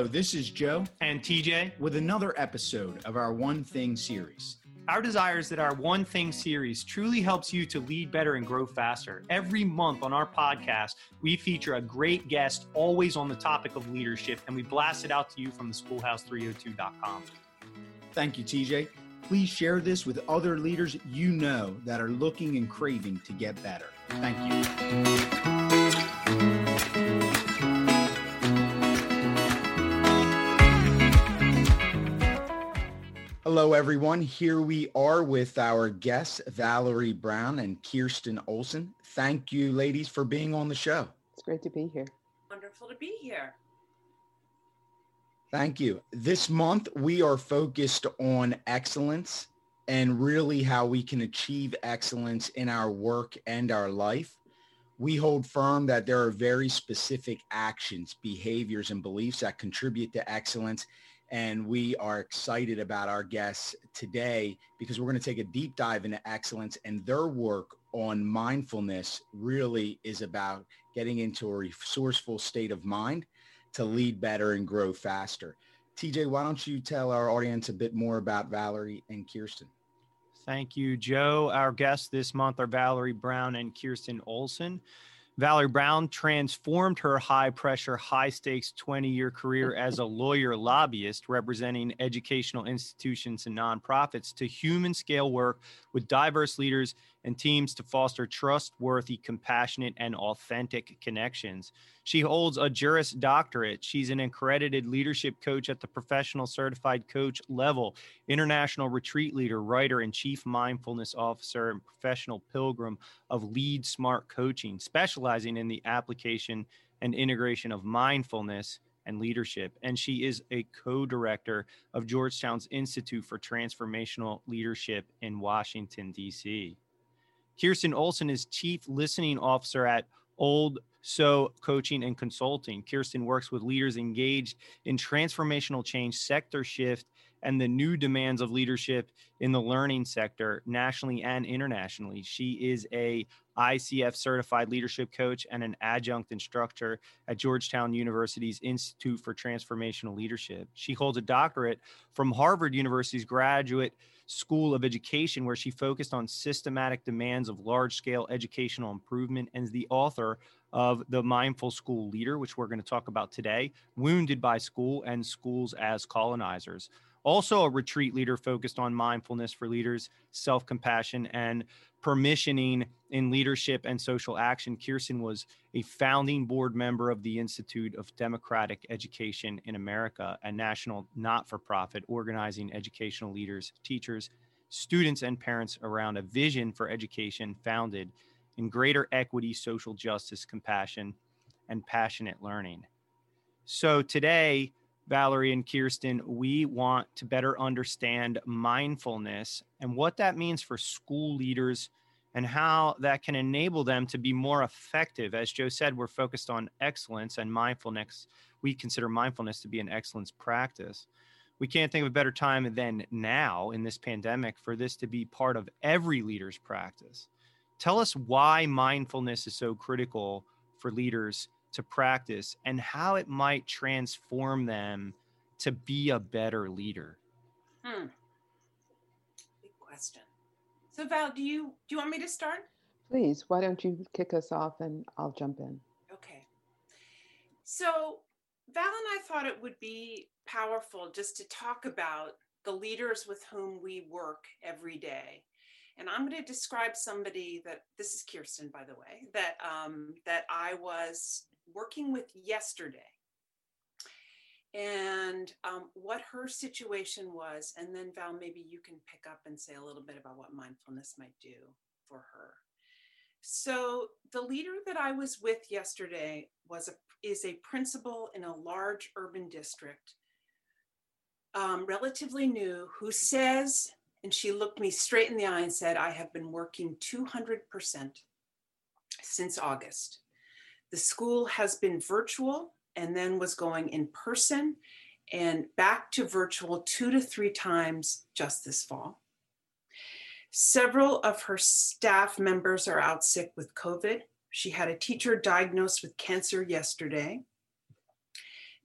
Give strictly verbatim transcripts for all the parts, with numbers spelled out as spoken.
Hello, this is Joe and T J with another episode of our One Thing series. Our desire is that our One Thing series truly helps you to lead better and grow faster. Every month on our podcast, we feature a great guest always on the topic of leadership, and we blast it out to you from the schoolhouse three oh two dot com. Thank you, T J. Please share this with other leaders you know that are looking and craving to get better. Thank you. Hello, everyone. Here we are with our guests, Valerie Brown and Kirsten Olson. Thank you, ladies, for being on the show. It's great to be here. Wonderful to be here. Thank you. This month, we are focused on excellence and really how we can achieve excellence in our work and our life. We hold firm that there are very specific actions, behaviors, and beliefs that contribute to excellence. And we are excited about our guests today because we're going to take a deep dive into excellence, and their work on mindfulness really is about getting into a resourceful state of mind to lead better and grow faster. T J, why don't you tell our audience a bit more about Valerie and Kirsten? Thank you, Joe. Our guests this month are Valerie Brown and Kirsten Olson. Valerie Brown transformed her high-pressure, high-stakes twenty-year career as a lawyer lobbyist representing educational institutions and nonprofits to human-scale work with diverse leaders and teams to foster trustworthy, compassionate, and authentic connections. She holds a Juris Doctorate. She's an accredited leadership coach at the professional certified coach level, international retreat leader, writer, and chief mindfulness officer, and professional pilgrim of Lead Smart Coaching, specializing in the application and integration of mindfulness and leadership. And she is a co-director of Georgetown's Institute for Transformational Leadership in Washington, D C. Kirsten Olson is Chief Listening Officer at Old So Coaching and Consulting. Kirsten works with leaders engaged in transformational change, sector shift, and the new demands of leadership in the learning sector nationally and internationally. She is a I C F certified leadership coach and an adjunct instructor at Georgetown University's Institute for Transformational Leadership. She holds a doctorate from Harvard University's Graduate School of Education, where she focused on systematic demands of large-scale educational improvement, and is the author of The Mindful School Leader, which we're going to talk about today, Wounded by School and Schools as Colonizers. Also a retreat leader focused on mindfulness for leaders, self-compassion, and permissioning in leadership and social action. Kirsten was a founding board member of the Institute of Democratic Education in America, a national not-for-profit organizing educational leaders, teachers, students, and parents around a vision for education founded in greater equity, social justice, compassion, and passionate learning. So today, Valerie and Kirsten, we want to better understand mindfulness and what that means for school leaders and how that can enable them to be more effective. As Joe said, we're focused on excellence and mindfulness. We consider mindfulness to be an excellence practice. We can't think of a better time than now in this pandemic for this to be part of every leader's practice. Tell us why mindfulness is so critical for leaders to practice and how it might transform them to be a better leader. Hmm. Big question. So Val, do you do you want me to start? Please, why don't you kick us off and I'll jump in. Okay. So Val and I thought it would be powerful just to talk about the leaders with whom we work every day. And I'm going to describe somebody that, this is Kirsten, by the way, that um, that I was working with yesterday, and um, what her situation was, and then Val, maybe you can pick up and say a little bit about what mindfulness might do for her. So the leader that I was with yesterday was a, is a principal in a large urban district, um, relatively new, who says, and she looked me straight in the eye and said, I have been working two hundred percent since August. The school has been virtual and then was going in person and back to virtual two to three times just this fall. Several of her staff members are out sick with COVID. She had a teacher diagnosed with cancer yesterday.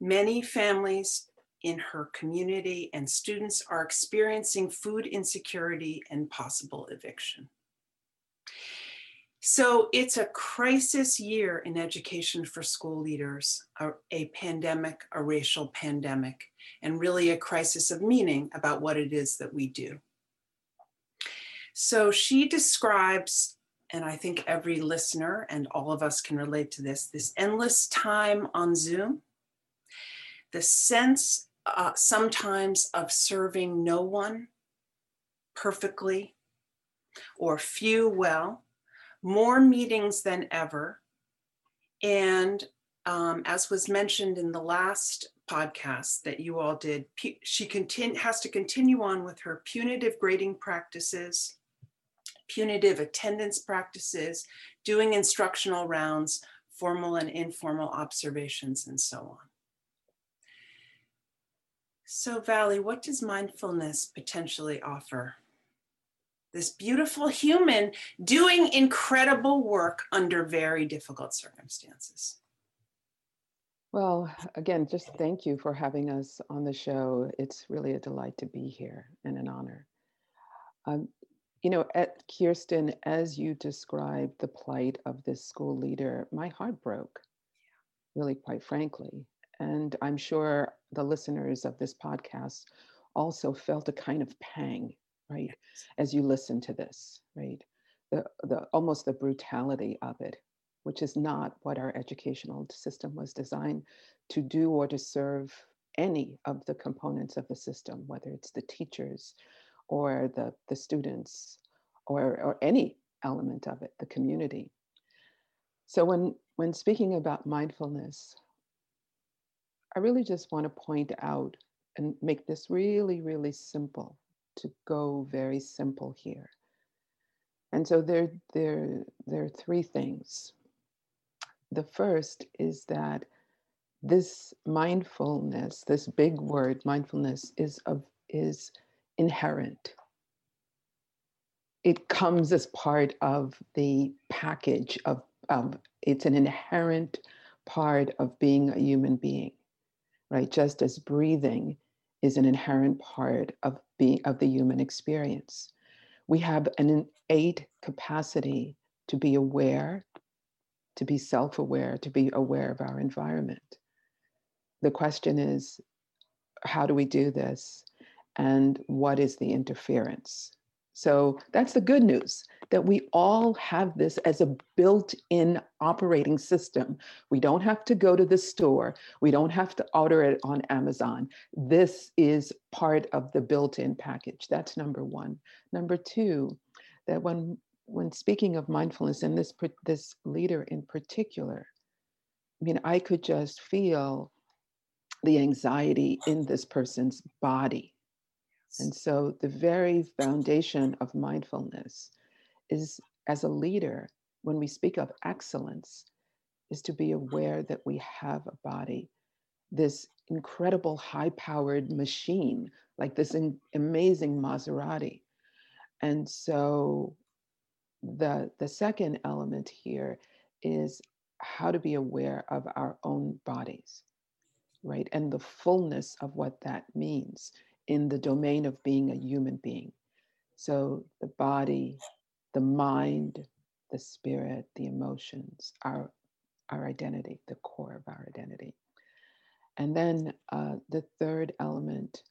Many families in her community and students are experiencing food insecurity and possible eviction. So it's a crisis year in education for school leaders, a, a pandemic, a racial pandemic, and really a crisis of meaning about what it is that we do. So she describes, and I think every listener and all of us can relate to this, this endless time on Zoom, the sense uh, sometimes of serving no one perfectly or few well, more meetings than ever. And um, as was mentioned in the last podcast that you all did, pu- she continu- has to continue on with her punitive grading practices, punitive attendance practices, doing instructional rounds, formal and informal observations, and so on. So, Valerie, what does mindfulness potentially offer? This beautiful human doing incredible work under very difficult circumstances. Well, again, just thank you for having us on the show. It's really a delight to be here and an honor. Um, you know, at Kirsten, as you described the plight of this school leader, my heart broke, really, quite frankly. And I'm sure the listeners of this podcast also felt a kind of pang, right? Yes. As you listen to this, right? The the almost the brutality of it, which is not what our educational system was designed to do or to serve any of the components of the system, whether it's the teachers or the, the students or, or any element of it, the community. So when, when speaking about mindfulness, I really just want to point out and make this really, really simple. To go very simple here. And so there, there, there are three things. The first is that this mindfulness, this big word, mindfulness, is of is inherent. It comes as part of the package of, of it's an inherent part of being a human being, right? Just as breathing is an inherent part of being of the human experience. We have an innate capacity to be aware, to be self-aware, to be aware of our environment. The question is, how do we do this? And what is the interference? So that's the good news, that we all have this as a built-in operating system. We don't have to go to the store. We don't have to order it on Amazon. This is part of the built-in package. That's number one. Number two, that when, when speaking of mindfulness and this, this leader in particular, I mean, I could just feel the anxiety in this person's body. And so the very foundation of mindfulness is, as a leader, when we speak of excellence, is to be aware that we have a body, this incredible high-powered machine, like this in, amazing Maserati. And so the, the second element here is how to be aware of our own bodies, right? And the fullness of what that means in the domain of being a human being. So the body, the mind, the spirit, the emotions, our, our identity, the core of our identity. And then uh, the third element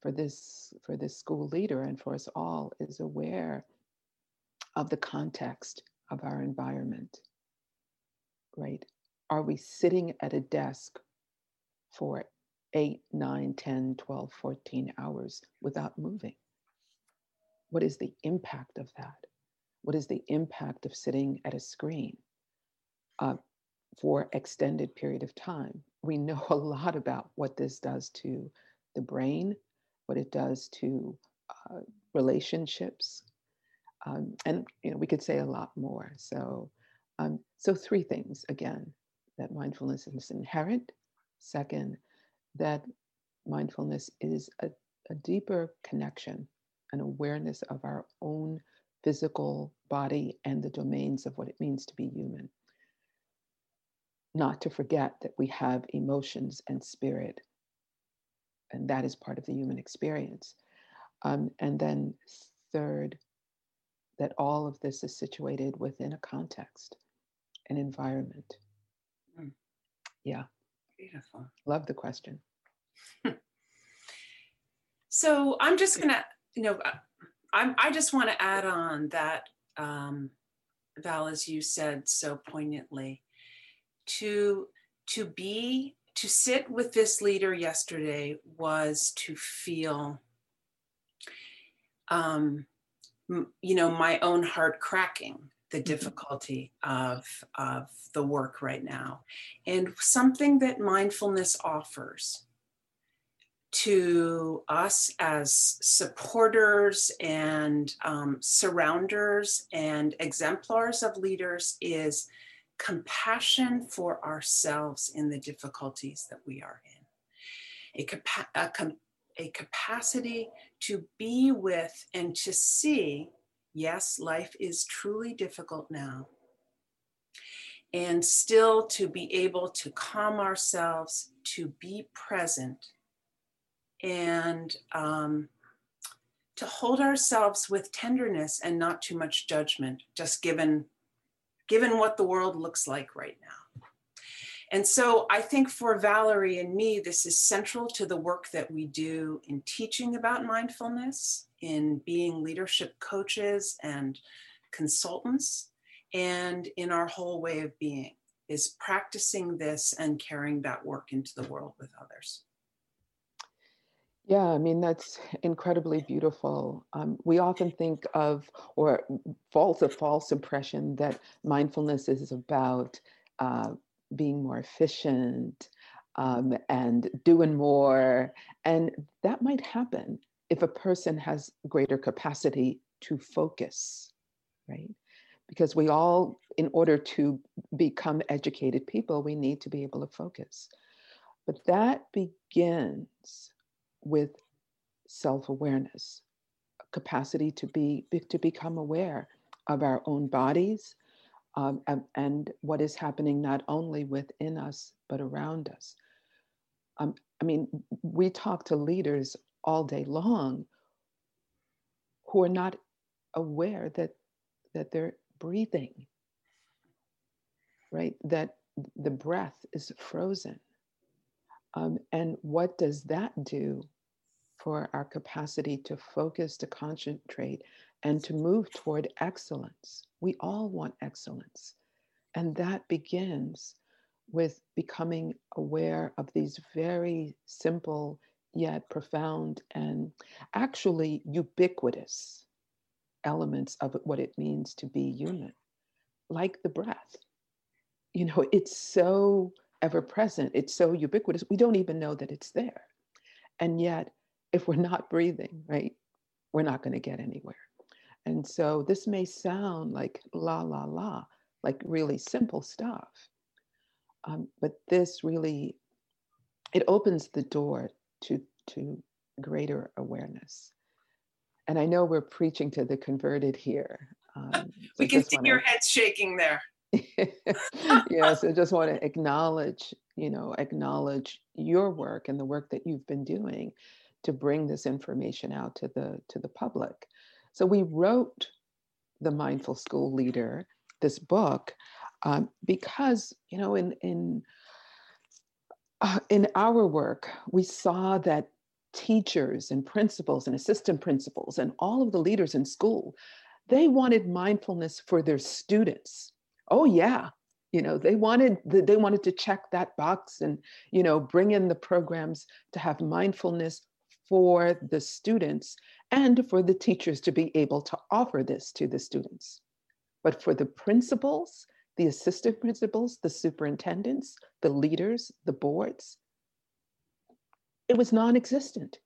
for this, for this school leader and for us all is aware of the context of our environment, right? Are we sitting at a desk for eight, nine, ten, twelve, fourteen hours without moving? What is the impact of that? What is the impact of sitting at a screen uh, for extended period of time? We know a lot about what this does to the brain, what it does to uh, relationships. Um, and you know, we could say a lot more. So, um, so three things, again, that mindfulness is inherent. Second, that mindfulness is a, a deeper connection, an awareness of our own physical body and the domains of what it means to be human. not to forget that we have emotions and spirit, and that is part of the human experience. Um, and then third, that all of this is situated within a context, an environment. Mm. Yeah. Beautiful. Love the question. So I'm just gonna, you know, I'm, I just want to add on that, um, Val, as you said so poignantly, to to be, to sit with this leader yesterday was to feel, um, you know, my own heart cracking, the difficulty of, of the work right now. And something that mindfulness offers to us as supporters and um, surrounders and exemplars of leaders is compassion for ourselves in the difficulties that we are in. A, capa- a, com- a capacity to be with and to see, yes, life is truly difficult now. And still to be able to calm ourselves, to be present, and um, to hold ourselves with tenderness and not too much judgment, just given, given what the world looks like right now. And so I think for Valerie and me, this is central to the work that we do in teaching about mindfulness, in being leadership coaches and consultants, and in our whole way of being, is practicing this and carrying that work into the world with others. Yeah, I mean, that's incredibly beautiful. Um, we often think of, or false, a false impression that mindfulness is about uh, being more efficient um, and doing more. And that might happen if a person has greater capacity to focus, right? Because we all, in order to become educated people, we need to be able to focus. But that begins with self-awareness, capacity to be to become aware of our own bodies um, and, and what is happening not only within us, but around us. Um, I mean, we talk to leaders all day long who are not aware that that they're breathing, right? That the breath is frozen. Um, and what does that do for our capacity to focus, to concentrate, and to move toward excellence? We all want excellence. And that begins with becoming aware of these very simple, yet profound and actually ubiquitous elements of what it means to be human, like the breath. You know, it's so ever present, it's so ubiquitous, we don't even know that it's there. And yet, if we're not breathing, right, we're not going to get anywhere. And so this may sound like la, la, la, like really simple stuff. Um, but this really, it opens the door to, to greater awareness. And I know we're preaching to the converted here. Um, we so can see wanna... your heads shaking there. Yes, I just want to acknowledge, you know, acknowledge your work and the work that you've been doing to bring this information out to the to the public. So we wrote The Mindful School Leader, this book, um, because, you know, in in uh, in our work, we saw that teachers and principals and assistant principals and all of the leaders in school, they wanted mindfulness for their students. Oh yeah, you know, they wanted the, they wanted to check that box and, you know, bring in the programs to have mindfulness for the students and for the teachers to be able to offer this to the students. But for the principals, the assistant principals, the superintendents, the leaders, the boards, it was non-existent.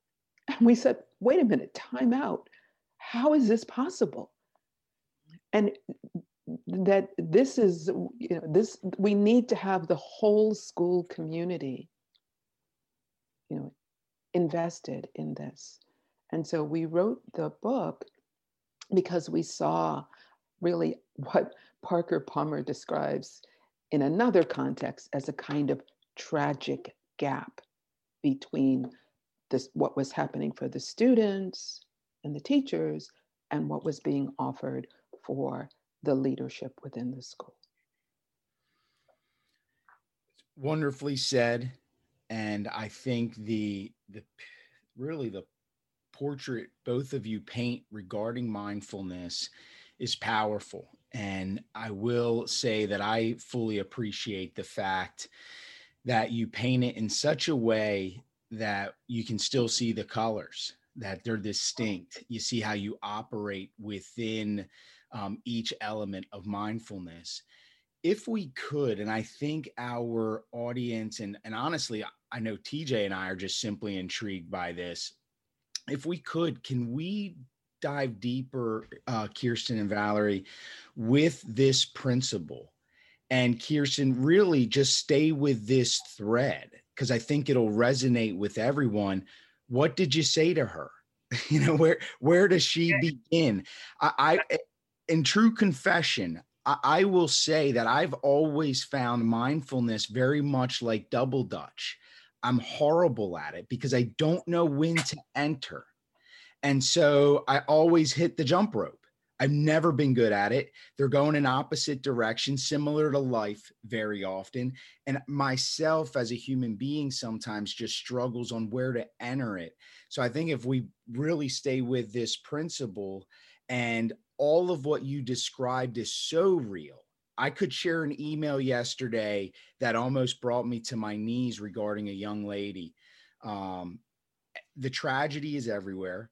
And we said, wait a minute, time out. How is this possible? And that this is, you know, this, we need to have the whole school community, you know, invested in this. And so we wrote the book because we saw really what Parker Palmer describes in another context as a kind of tragic gap between this, what was happening for the students and the teachers, and what was being offered for the leadership within the school. Wonderfully said. And I think the, the really the portrait both of you paint regarding mindfulness is powerful. And I will say that I fully appreciate the fact that you paint it in such a way that you can still see the colors, that they're distinct. You see how you operate within um, each element of mindfulness. If we could, and I think our audience, and, and honestly, I know T J and I are just simply intrigued by this. If we could, can we dive deeper, uh, Kirsten and Valerie, with this principle? And Kirsten, really just stay with this thread, because I think it'll resonate with everyone. What did you say to her? You know, where where does she begin? I, I in true confession, I, I will say that I've always found mindfulness very much like double Dutch. I'm horrible at it because I don't know when to enter. And so I always hit the jump rope. I've never been good at it. They're going in opposite directions, similar to life very often. And myself as a human being sometimes just struggles on where to enter it. So I think if we really stay with this principle, and all of what you described is so real. I could share an email yesterday that almost brought me to my knees regarding a young lady. Um, the tragedy is everywhere.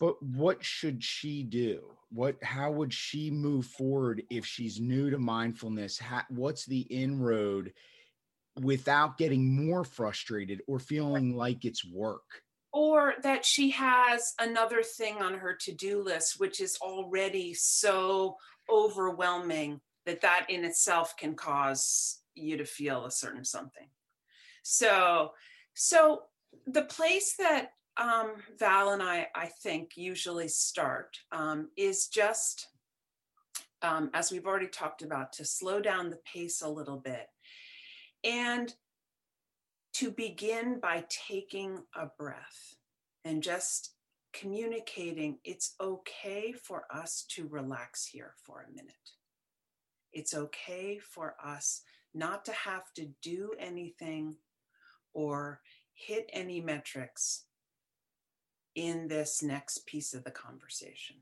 But what should she do? What, how would she move forward if she's new to mindfulness? How, what's the inroad without getting more frustrated or feeling like it's work? Or that she has another thing on her to-do list, which is already so overwhelming that that in itself can cause you to feel a certain something. So, so the place that Um, Val and I, I think, usually start um, is just, um, as we've already talked about, to slow down the pace a little bit and to begin by taking a breath and just communicating it's okay for us to relax here for a minute. It's okay for us not to have to do anything or hit any metrics in this next piece of the conversation.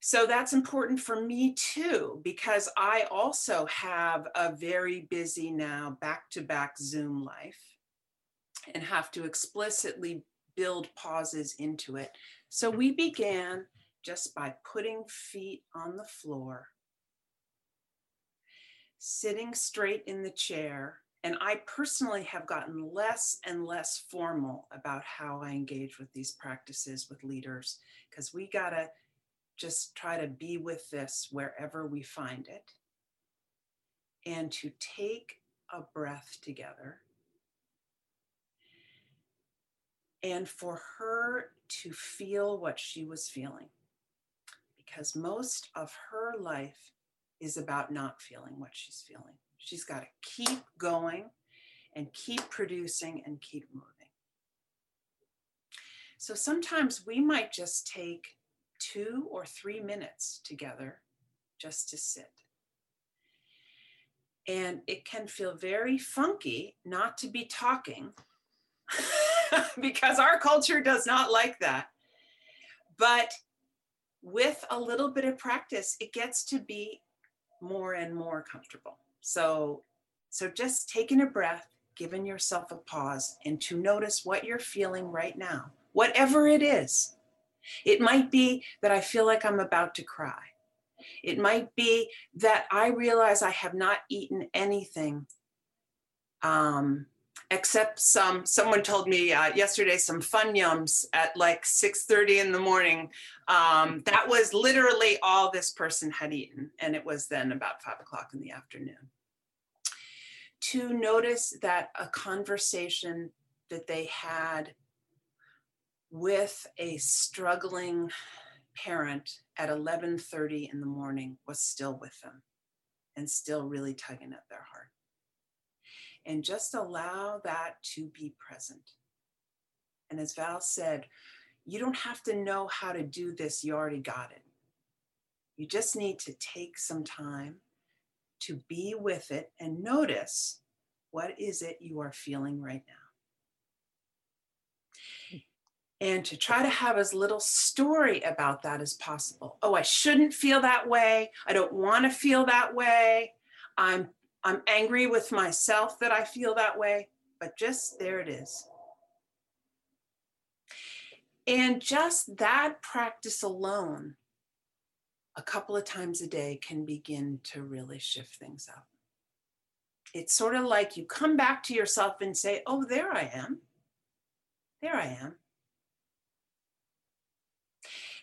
So that's important for me too, because I also have a very busy now back-to-back Zoom life and have to explicitly build pauses into it. So we began just by putting feet on the floor, sitting straight in the chair. And I personally have gotten less and less formal about how I engage with these practices with leaders, because we gotta just try to be with this wherever we find it, and to take a breath together, and for her to feel what she was feeling, because most of her life is about not feeling what she's feeling. She's got to keep going and keep producing and keep moving. So sometimes we might just take two or three minutes together just to sit. And it can feel very funky not to be talking because our culture does not like that. But with a little bit of practice, it gets to be more and more comfortable. So, so just taking a breath, giving yourself a pause, and to notice what you're feeling right now, whatever it is. It might be that I feel like I'm about to cry. It might be that I realize I have not eaten anything, um, except some, someone told me uh, yesterday, some Fun Yums at like six thirty in the morning. Um, that was literally all this person had eaten. And it was then about five o'clock in the afternoon. To notice that a conversation that they had with a struggling parent at eleven thirty in the morning was still with them. and still really tugging at their heart. And just allow that to be present. And as Val said, you don't have to know how to do this. You already got it. You just need to take some time to be with it and notice what is it you are feeling right now. And to try to have as little story about that as possible. Oh, I shouldn't feel that way. I don't want to feel that way. I'm I'm angry with myself that I feel that way, but just there it is. And just that practice alone, a couple of times a day, can begin to really shift things up. It's sort of like you come back to yourself and say, oh, there I am. There I am.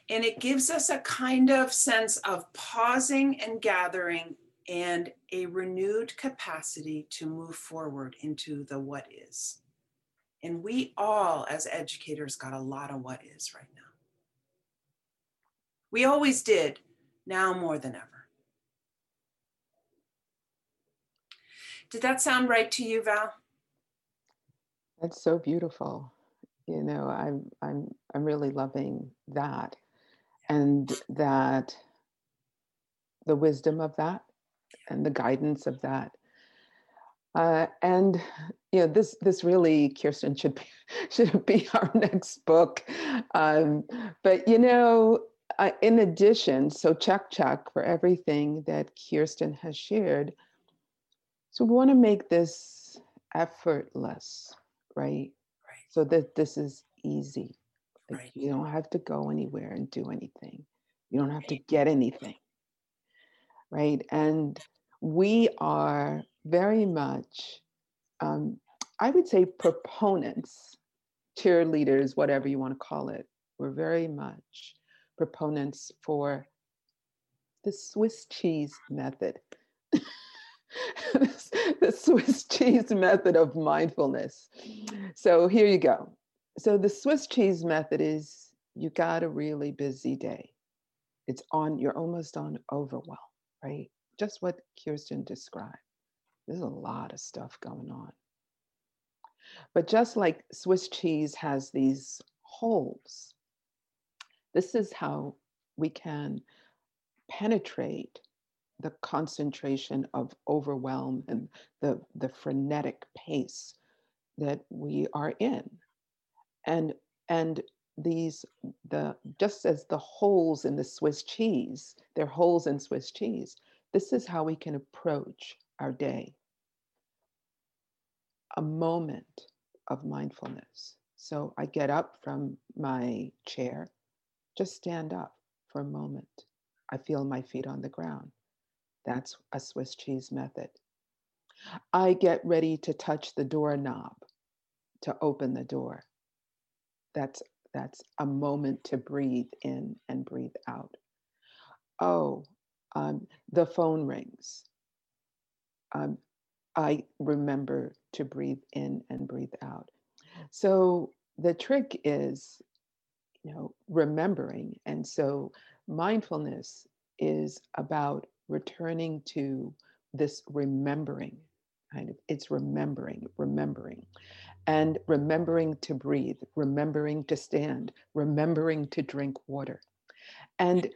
And it gives us a kind of sense of pausing and gathering and a renewed capacity to move forward into the what is. And we all, as educators, got a lot of what is right now. We always did, now more than ever. Did that sound right to you, Val? That's so beautiful. You know, I'm I'm I'm really loving that. And that the wisdom of that and the guidance of that. Uh, and you know, this this really, Kirsten, should be should be our next book. Um, but you know, uh, in addition, so check check for everything that Kirsten has shared. So we want to make this effortless, right? Right. So that this is easy. Like right. You don't have to go anywhere and do anything. You don't have to get anything, right? And we are very much, um, I would say, proponents, cheerleaders, whatever you want to call it. We're very much proponents for the Swiss cheese method. The Swiss cheese method of mindfulness. So here you go. So the Swiss cheese method is you got a really busy day. It's on, you're almost on overwhelm, right? Just what Kirsten described. There's a lot of stuff going on. But just like Swiss cheese has these holes, this is how we can penetrate the concentration of overwhelm and the, the frenetic pace that we are in. And, and these, the just as the holes in the Swiss cheese, they're holes in Swiss cheese, this is how we can approach our day. A moment of mindfulness. So I get up from my chair, just stand up for a moment. I feel my feet on the ground. That's a Swiss cheese method. I get ready to touch the doorknob to open the door. That's, that's a moment to breathe in and breathe out. Oh, um, the phone rings. Um, I remember to breathe in and breathe out. So the trick is, you know, remembering. And so mindfulness is about returning to this remembering, kind of, it's remembering, remembering, and remembering to breathe, remembering to stand, remembering to drink water. And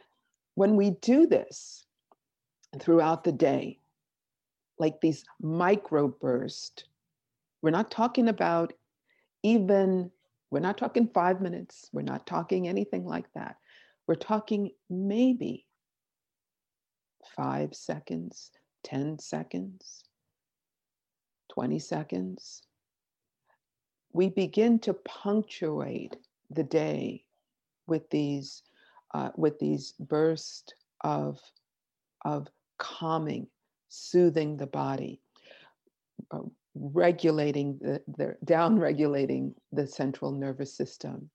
when we do this throughout the day, like these microbursts, we're not talking about even, we're not talking five minutes, we're not talking anything like that. We're talking maybe five seconds, ten seconds, twenty seconds. We begin to punctuate the day with these, uh, with these bursts of, of calming, soothing the body, uh, regulating the, the down regulating the central nervous system,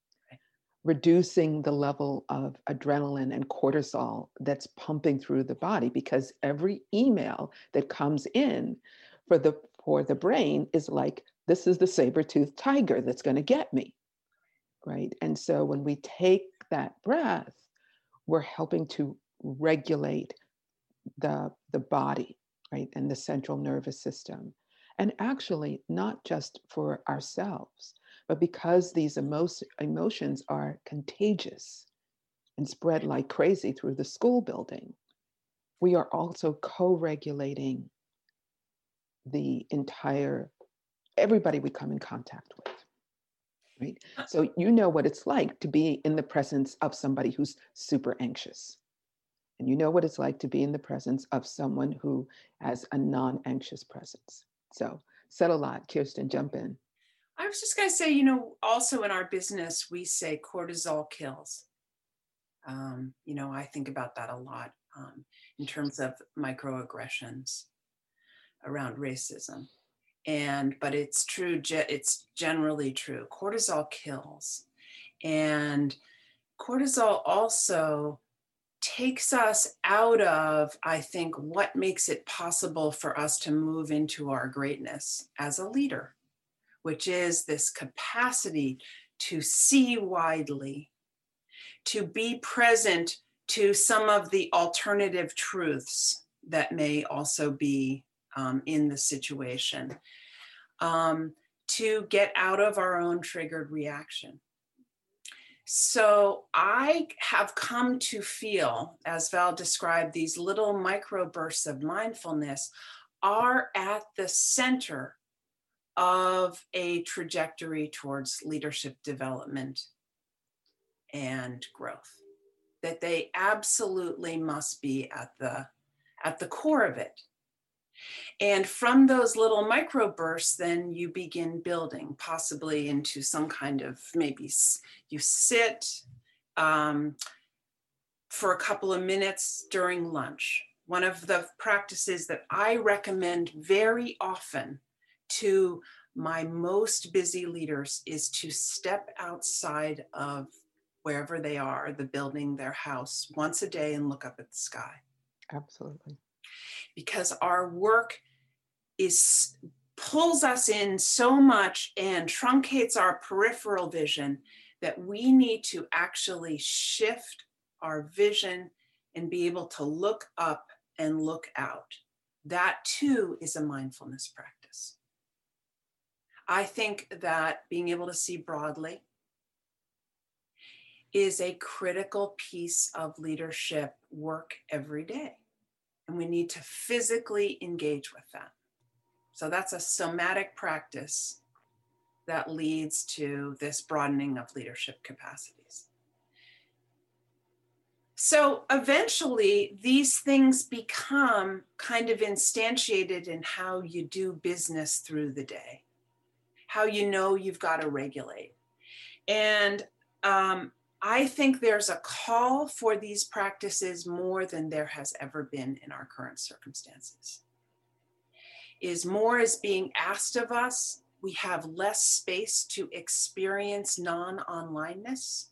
reducing the level of adrenaline and cortisol that's pumping through the body, because every email that comes in for the for the brain is like, this is the saber-toothed tiger that's going to get me, right? And so when we take that breath, we're helping to regulate the, the body, right? And the central nervous system. And actually, not just for ourselves, but because these emo- emotions are contagious and spread like crazy through the school building, we are also co-regulating the entire, everybody we come in contact with, right? So you know what it's like to be in the presence of somebody who's super anxious. And you know what it's like to be in the presence of someone who has a non-anxious presence. So said a lot. Kirsten, jump in. I was just going to say, you know, also in our business, we say cortisol kills. Um, you know, I think about that a lot um, in terms of microaggressions around racism. And, but it's true, ge- it's generally true. Cortisol kills. And cortisol also takes us out of, I think, what makes it possible for us to move into our greatness as a leader, which is this capacity to see widely, to be present to some of the alternative truths that may also be um, in the situation, um, to get out of our own triggered reaction. So I have come to feel, as Val described, these little microbursts of mindfulness are at the center of a trajectory towards leadership development and growth, that they absolutely must be at the, at the core of it. And from those little microbursts, then you begin building, possibly into some kind of, maybe you sit um, for a couple of minutes during lunch. One of the practices that I recommend very often to my most busy leaders is to step outside of wherever they are, the building, their house, once a day and look up at the sky. Absolutely. Because our work is pulls us in so much and truncates our peripheral vision that we need to actually shift our vision and be able to look up and look out. That too is a mindfulness practice. I think that being able to see broadly is a critical piece of leadership work every day. And we need to physically engage with that. So that's a somatic practice that leads to this broadening of leadership capacities. So eventually these things become kind of instantiated in how you do business through the day, how you know you've got to regulate. And um, I think there's a call for these practices more than there has ever been in our current circumstances. Is more is being asked of us. We have less space to experience non-onlineness.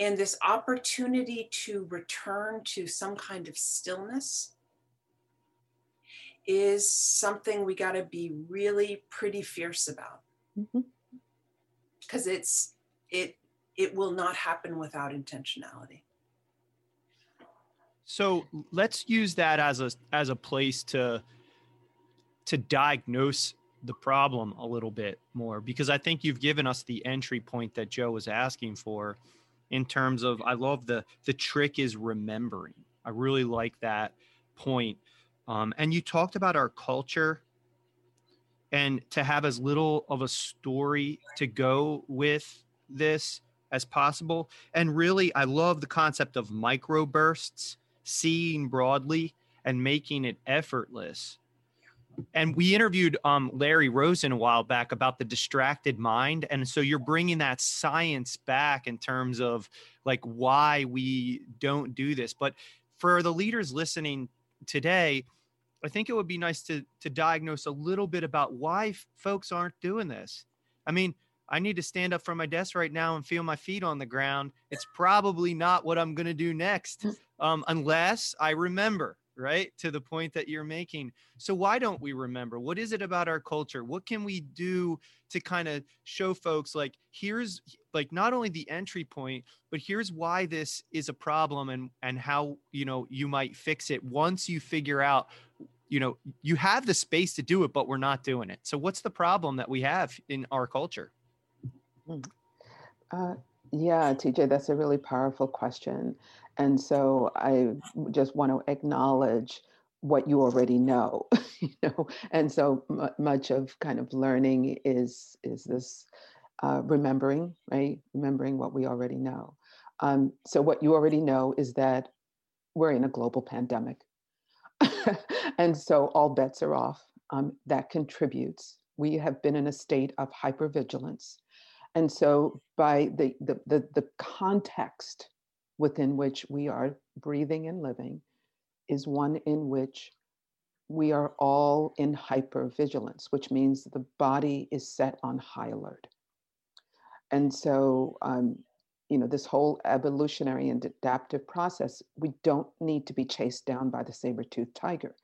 And this opportunity to return to some kind of stillness is something we got to be really pretty fierce about. Because mm-hmm. it's It it will not happen without intentionality. So let's use that as a as a place to to diagnose the problem a little bit more, because I think you've given us the entry point that Joe was asking for in terms of, I love the the trick is remembering. I really like that point. Um, and you talked about our culture and to have as little of a story to go with this as possible. And really, I love the concept of microbursts, seeing broadly and making it effortless. And we interviewed um, Larry Rosen a while back about the distracted mind. And so you're bringing that science back in terms of like why we don't do this. But for the leaders listening today, I think it would be nice to, to diagnose a little bit about why f- folks aren't doing this. I mean, I need to stand up from my desk right now and feel my feet on the ground. It's probably not what I'm going to do next, um, unless I remember. right? To the point that you're making. So why don't we remember? What is it about our culture? What can we do to kind of show folks like, here's like not only the entry point, but here's why this is a problem and, and how, you know, you might fix it once you figure out, you know, you have the space to do it, but we're not doing it. So what's the problem that we have in our culture? Uh, yeah, T J, that's a really powerful question. And so I just want to acknowledge what you already know, you know, and so m- much of kind of learning is is this uh, remembering, right? Remembering what we already know. Um, so what you already know is that we're in a global pandemic. And so all bets are off. Um, that contributes. We have been in a state of hypervigilance. And so by the the the, the context within which we are breathing and living is one in which we are all in hypervigilance, which means the body is set on high alert. And so, um, you know, this whole evolutionary and adaptive process, we don't need to be chased down by the saber-toothed tiger.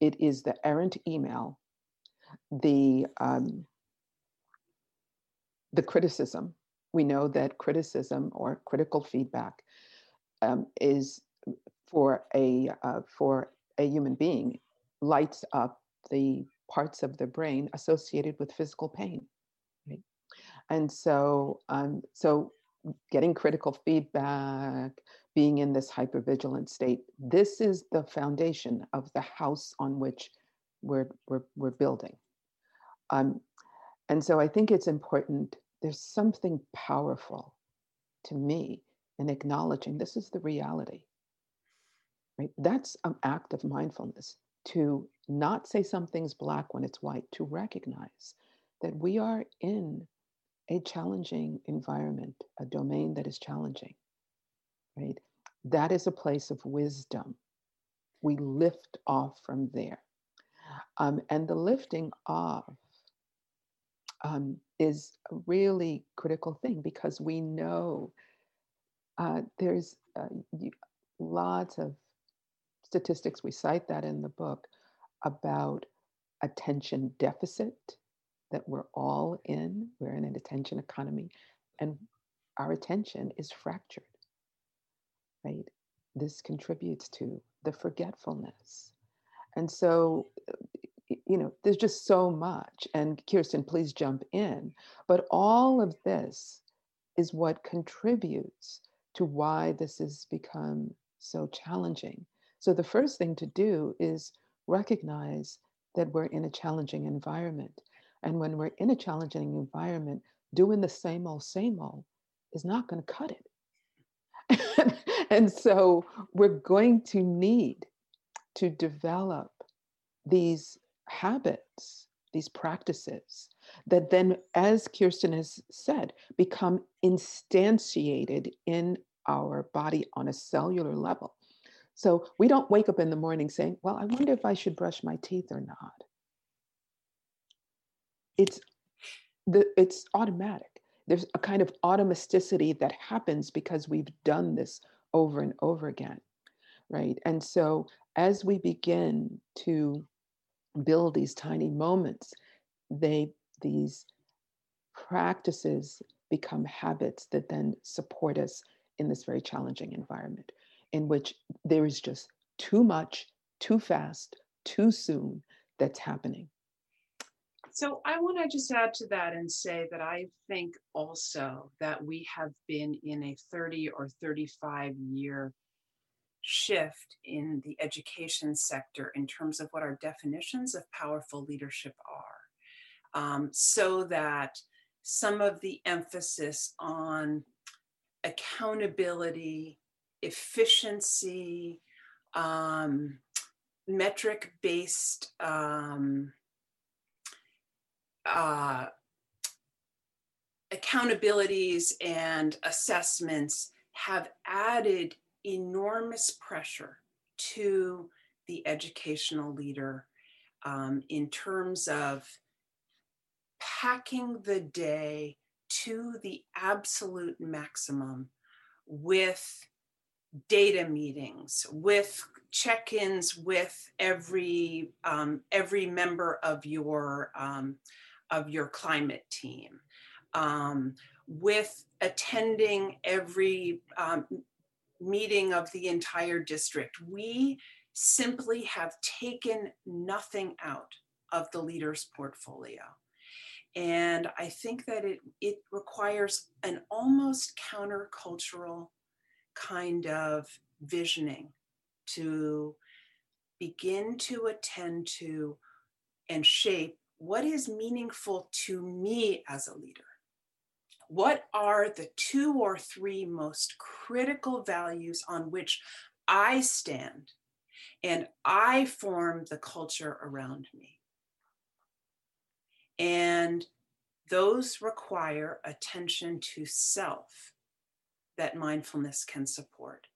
It is the errant email, the um, the criticism. We know that criticism or critical feedback um, is for a uh, for a human being lights up the parts of the brain associated with physical pain, right? And so, um, so getting critical feedback, being in this hypervigilant state, this is the foundation of the house on which we're we're, we're building. Um, and so, I think it's important. There's something powerful to me in acknowledging this is the reality, right? That's an act of mindfulness, to not say something's black when it's white, to recognize that we are in a challenging environment, a domain that is challenging, right? That is a place of wisdom. We lift off from there. Um, and the lifting off Um, is a really critical thing, because we know uh, there's uh, you, lots of statistics, we cite that in the book, about attention deficit that we're all in. We're in an attention economy, and our attention is fractured, right? This contributes to the forgetfulness. And so, you know, there's just so much. And Kirsten, please jump in. But all of this is what contributes to why this has become so challenging. So the first thing to do is recognize that we're in a challenging environment. And when we're in a challenging environment, doing the same old, same old is not going to cut it. And so we're going to need to develop these habits, these practices that then, as Kirsten has said, become instantiated in our body on a cellular level. So we don't wake up in the morning saying, well, I wonder if I should brush my teeth or not. It's the it's automatic. There's a kind of automaticity that happens because we've done this over and over again, right? And so as we begin to build these tiny moments, they these practices become habits that then support us in this very challenging environment in which there is just too much, too fast, too soon that's happening. So I want to just add to that and say that I think also that we have been in a thirty or thirty-five year shift in the education sector in terms of what our definitions of powerful leadership are, um, so that some of the emphasis on accountability, efficiency, um, metric-based um, uh, accountabilities and assessments have added enormous pressure to the educational leader um, in terms of packing the day to the absolute maximum with data meetings, with check-ins with every um, every member of your um, of your climate team, um, with attending every um, meeting of the entire district. We simply have taken nothing out of the leader's portfolio. And I think that it, it requires an almost countercultural kind of visioning to begin to attend to and shape what is meaningful to me as a leader. What are the two or three most critical values on which I stand and I form the culture around me? And those require attention to self that mindfulness can support.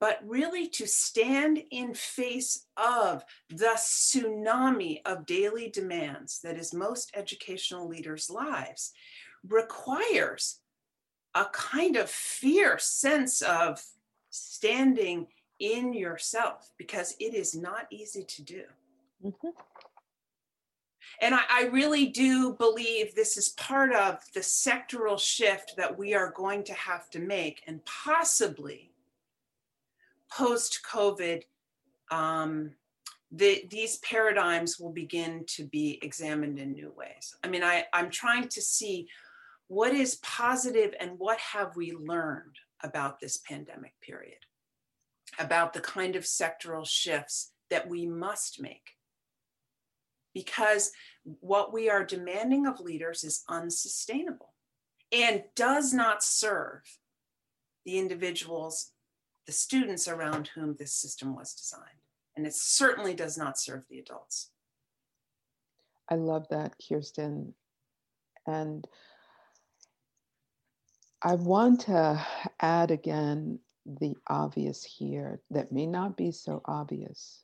But really to stand in face of the tsunami of daily demands that is most educational leaders' lives requires a kind of fierce sense of standing in yourself, because it is not easy to do. Mm-hmm. And I, I really do believe this is part of the sectoral shift that we are going to have to make, and possibly post-COVID, um, the, these paradigms will begin to be examined in new ways. I mean, I, I'm trying to see what is positive and what have we learned about this pandemic period, about the kind of sectoral shifts that we must make. Because what we are demanding of leaders is unsustainable and does not serve the individuals, the students around whom this system was designed. And it certainly does not serve the adults. I love that, Kirsten. And I want to add again the obvious here that may not be so obvious.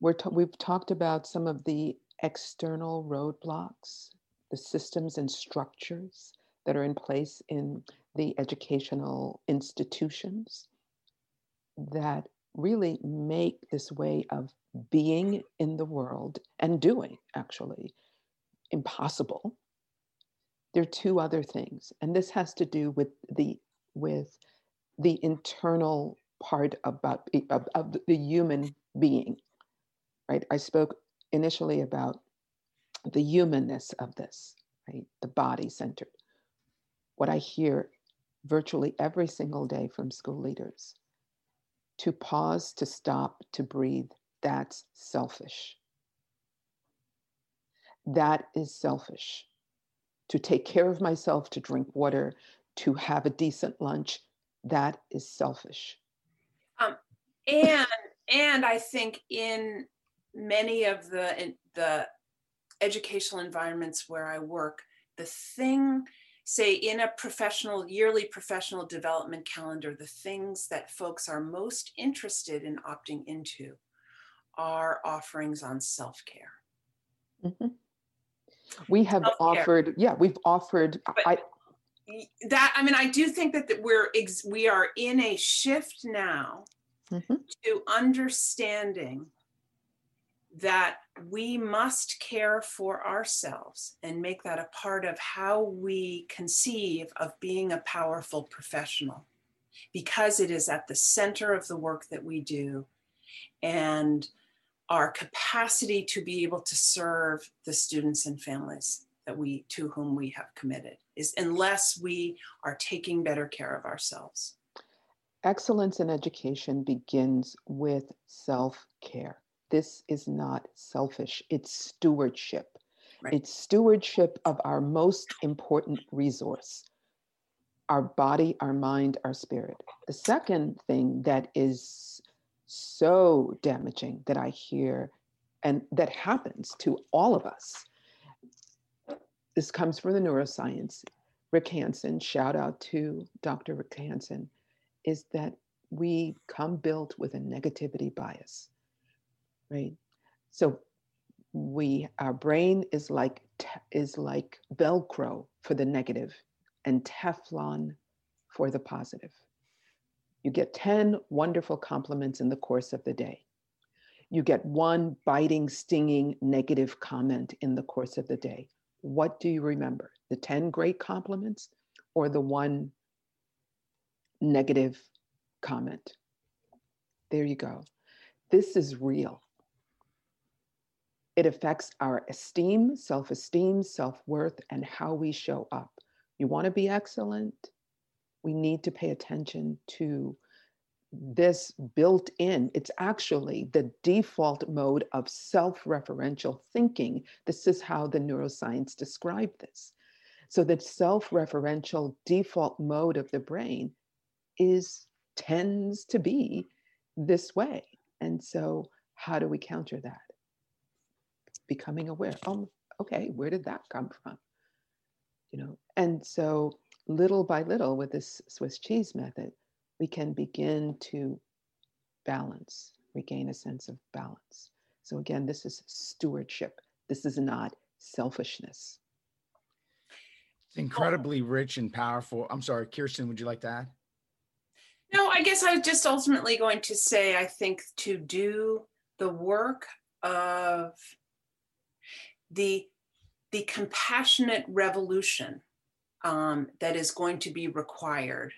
We're t- we've talked about some of the external roadblocks, the systems and structures that are in place in the educational institutions that really make this way of being in the world and doing actually impossible. There are two other things, and this has to do with the with the internal part about of, of the human being. Right? I spoke initially about the humanness of this, right? The body-centered. What I hear virtually every single day from school leaders, to pause, to stop, to breathe, that's selfish. That is selfish. To take care of myself, to drink water, to have a decent lunch, that is selfish. Um, and and I think in many of the in the educational environments where I work, the thing, say in a professional, yearly professional development calendar, the things that folks are most interested in opting into are offerings on self-care. Mm-hmm. We have self-care. offered, yeah, we've offered. But I, that, I mean, I do think that, that we're ex, we are in a shift now mm-hmm. to understanding that we must care for ourselves and make that a part of how we conceive of being a powerful professional, because it is at the center of the work that we do and our capacity to be able to serve the students and families that we to whom we have committed is unless we are taking better care of ourselves. Excellence in education begins with self-care. This is not selfish, it's stewardship. Right. It's stewardship of our most important resource, our body, our mind, our spirit. The second thing that is so damaging that I hear and that happens to all of us, this comes from the neuroscience, Rick Hansen, shout out to Doctor Rick Hansen, is that we come built with a negativity bias. Right, so we our brain is like is like Velcro for the negative and Teflon for the positive. You get ten wonderful compliments in the course of the day. You get one biting, stinging, negative comment in the course of the day. What do you remember? The ten great compliments or the one negative comment? There you go. This is real. It affects our esteem, self-esteem, self-worth, and how we show up. You want to be excellent? We need to pay attention to this built-in. It's actually the default mode of self-referential thinking. This is how the neuroscience described this. So that self-referential default mode of the brain is tends to be this way. And so how do we counter that? Becoming aware. Oh, okay, where did that come from? You know, and so little by little with this Swiss cheese method, we can begin to balance, regain a sense of balance. So again, this is stewardship. This is not selfishness. It's incredibly rich and powerful. I'm sorry, Kirsten, would you like to add? No, I guess I was just ultimately going to say, I think to do the work of the, the compassionate revolution um, that is going to be required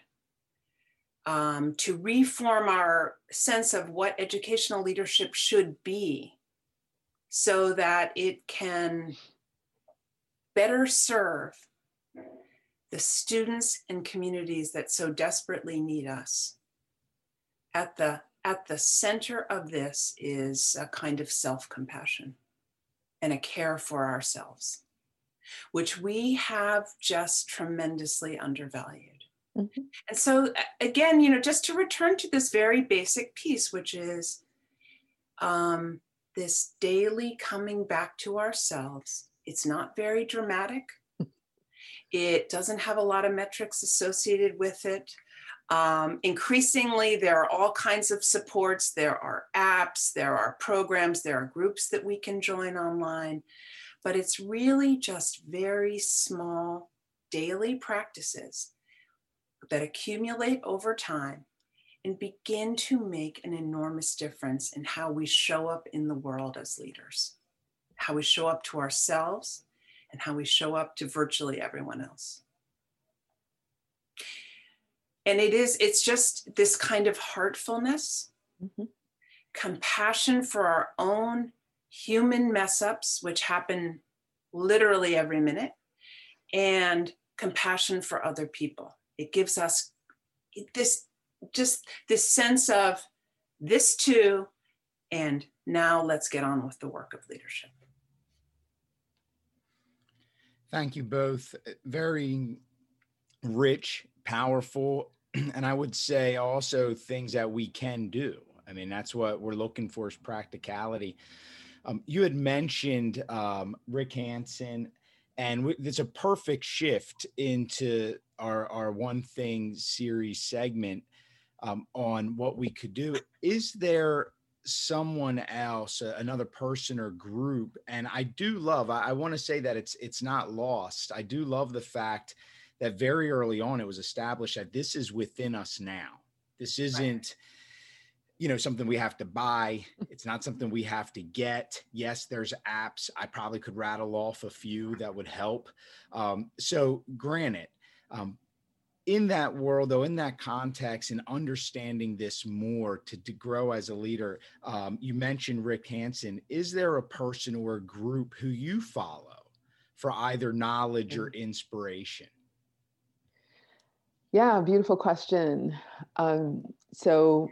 um, to reform our sense of what educational leadership should be so that it can better serve the students and communities that so desperately need us. At the, at the center of this is a kind of self-compassion and a care for ourselves, which we have just tremendously undervalued. Mm-hmm. And so again, you know, just to return to this very basic piece, which is um, this daily coming back to ourselves. It's not very dramatic. It doesn't have a lot of metrics associated with it. Um, increasingly, there are all kinds of supports. There are apps, there are programs, there are groups that we can join online, but it's really just very small daily practices that accumulate over time and begin to make an enormous difference in how we show up in the world as leaders, how we show up to ourselves, and how we show up to virtually everyone else. And it is, it's just this kind of heartfulness, mm-hmm. compassion for our own human mess ups, which happen literally every minute, and compassion for other people. It gives us this, just this sense of this too, and now let's get on with the work of leadership. Thank you both. Very rich, powerful, and I would say also things that we can do. I mean, that's what we're looking for is practicality. Um, you had mentioned um, Rick Hansen, and we, it's a perfect shift into our, our One Thing series segment um, on what we could do. Is there someone else, another person or group? And I do love, I, I want to say that it's it's not lost. I do love the fact that very early on, it was established that this is within us now. This isn't, right. you know, something we have to buy. It's not something we have to get. Yes, there's apps. I probably could rattle off a few that would help. Um, so granted, um, in that world, though, in that context and understanding this more to, to grow as a leader, um, you mentioned Rick Hansen. Is there a person or a group who you follow for either knowledge or inspiration? Yeah, beautiful question. Um, so,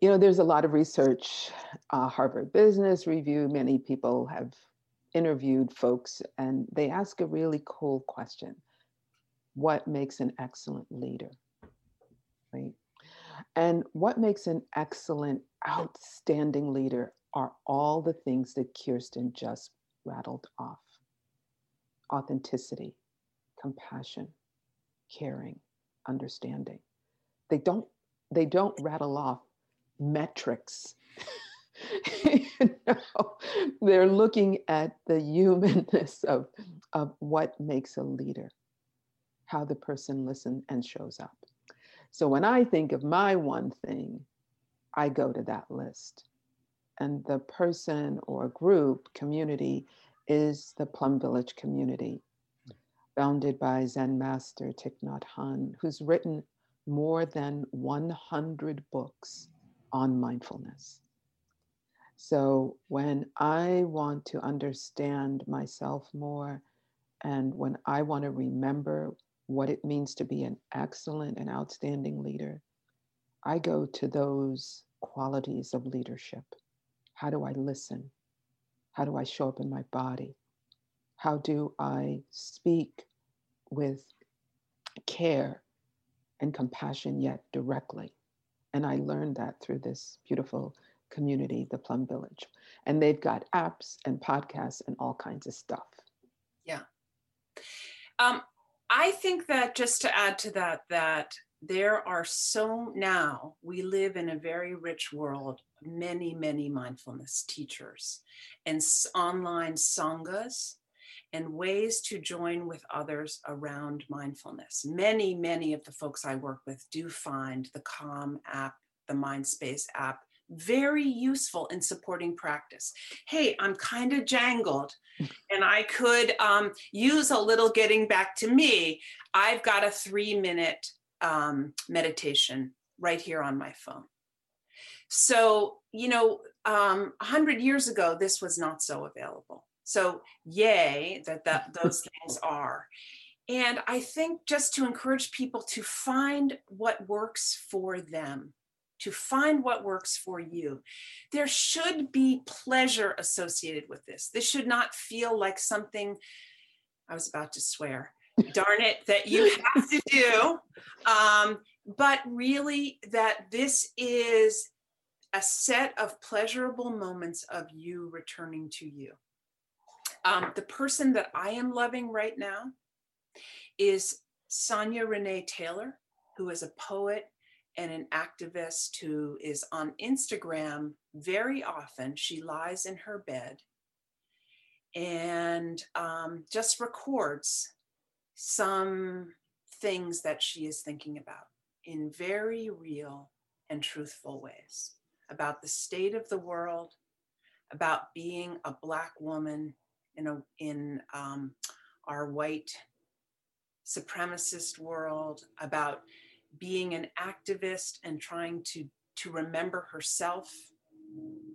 you know, there's a lot of research, uh, Harvard Business Review, many people have interviewed folks and they ask a really cool question. What makes an excellent leader, right? And what makes an excellent, outstanding leader are all the things that Kirsten just rattled off. Authenticity, compassion, caring, understanding. They don't, they don't rattle off metrics. You know, they're looking at the humanness of, of what makes a leader. How the person listens and shows up. So when I think of my one thing, I go to that list. And the person or group community is the Plum Village community, founded by Zen master Thich Nhat Hanh, who's written more than one hundred books on mindfulness. So when I want to understand myself more, and when I want to remember what it means to be an excellent and outstanding leader, I go to those qualities of leadership. How do I listen? How do I show up in my body? How do I speak with care and compassion, yet directly? And I learned that through this beautiful community, the Plum Village. And they've got apps and podcasts and all kinds of stuff. Yeah. Um, I think that just to add to that, that there are so now we live in a very rich world, many, many mindfulness teachers and online sanghas and ways to join with others around mindfulness. Many, many of the folks I work with do find the Calm app, the MindSpace app, very useful in supporting practice. Hey, I'm kind of jangled and I could um, use a little getting back to me. I've got a three minute um, meditation right here on my phone. So, you know, um, one hundred years ago, this was not so available. So yay that, that those things are. And I think just to encourage people to find what works for them, to find what works for you. There should be pleasure associated with this. This should not feel like something, I was about to swear, darn it, that you have to do, um, but really that this is a set of pleasurable moments of you returning to you. Um, the person that I am loving right now is Sonya Renee Taylor, who is a poet and an activist who is on Instagram very often. She lies in her bed and um, just records some things that she is thinking about in very real and truthful ways about the state of the world, about being a Black woman in a, in um, our white supremacist world, about being an activist and trying to, to remember herself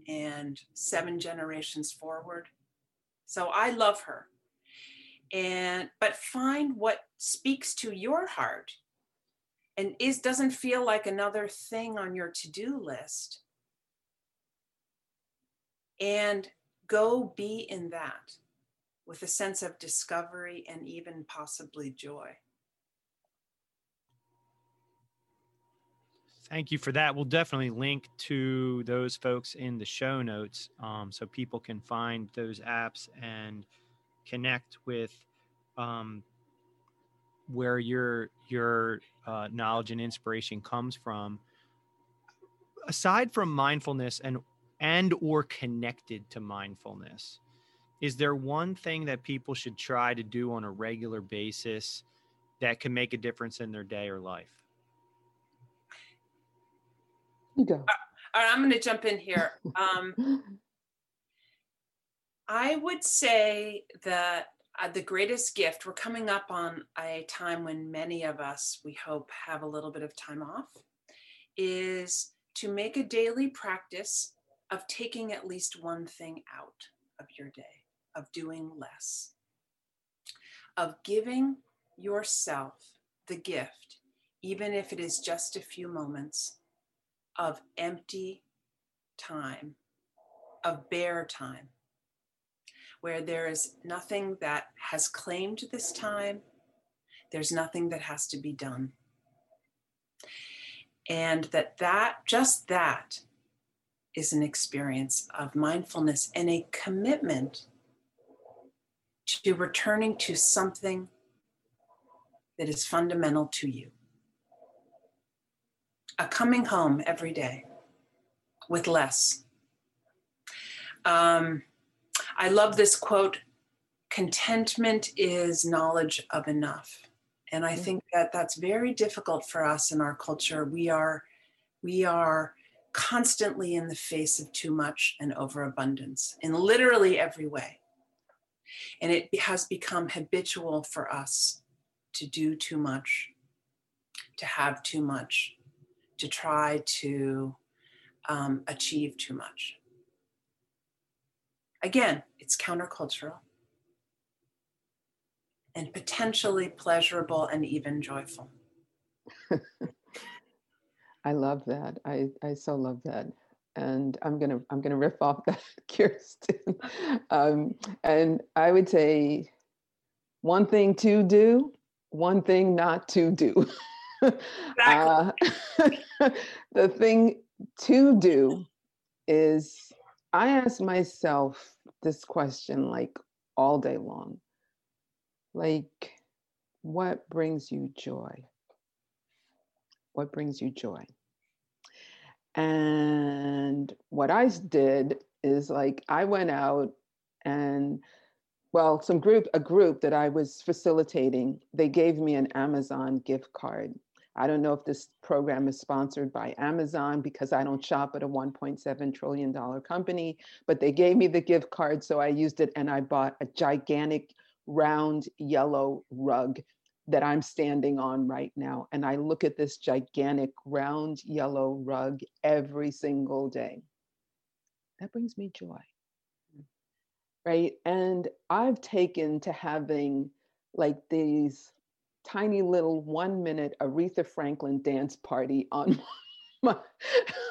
and seven generations forward. So I love her. And but find what speaks to your heart and is doesn't feel like another thing on your to-do list. And go be in that with a sense of discovery and even possibly joy. Thank you for that. We'll definitely link to those folks in the show notes um, so people can find those apps and connect with um, where your your uh, knowledge and inspiration comes from. Aside from mindfulness and and or connected to mindfulness, is there one thing that people should try to do on a regular basis that can make a difference in their day or life? Go. All right, I'm going to jump in here. Um, I would say that uh, the greatest gift, we're coming up on a time when many of us, we hope, have a little bit of time off, is to make a daily practice of taking at least one thing out of your day, of doing less, of giving yourself the gift, even if it is just a few moments, of empty time, of bare time, where there is nothing that has claimed this time, there's nothing that has to be done. And that that, just that, is an experience of mindfulness and a commitment to returning to something that is fundamental to you. A coming home every day with less. Um, I love this quote, contentment is knowledge of enough And I think that that's very difficult for us in our culture. We are, we are constantly in the face of too much and overabundance in literally every way. And it has become habitual for us to do too much, to have too much, to try to um, achieve too much. Again, it's countercultural and potentially pleasurable and even joyful. I love that. I, I so love that. And I'm gonna I'm gonna riff off that, Kirsten. Um, and I would say one thing to do, one thing not to do. Exactly. Uh, the thing to do is, I ask myself this question like all day long. Like, what brings you joy? What brings you joy? And what I did is, like, I went out and, well, some group, a group that I was facilitating, they gave me an Amazon gift card. I don't know if this program is sponsored by Amazon because I don't shop at a one point seven trillion dollars company, but they gave me the gift card. So I used it and I bought a gigantic round yellow rug that I'm standing on right now. And I look at this gigantic round yellow rug every single day. That brings me joy, right? And I've taken to having like these tiny little one minute Aretha Franklin dance party on my,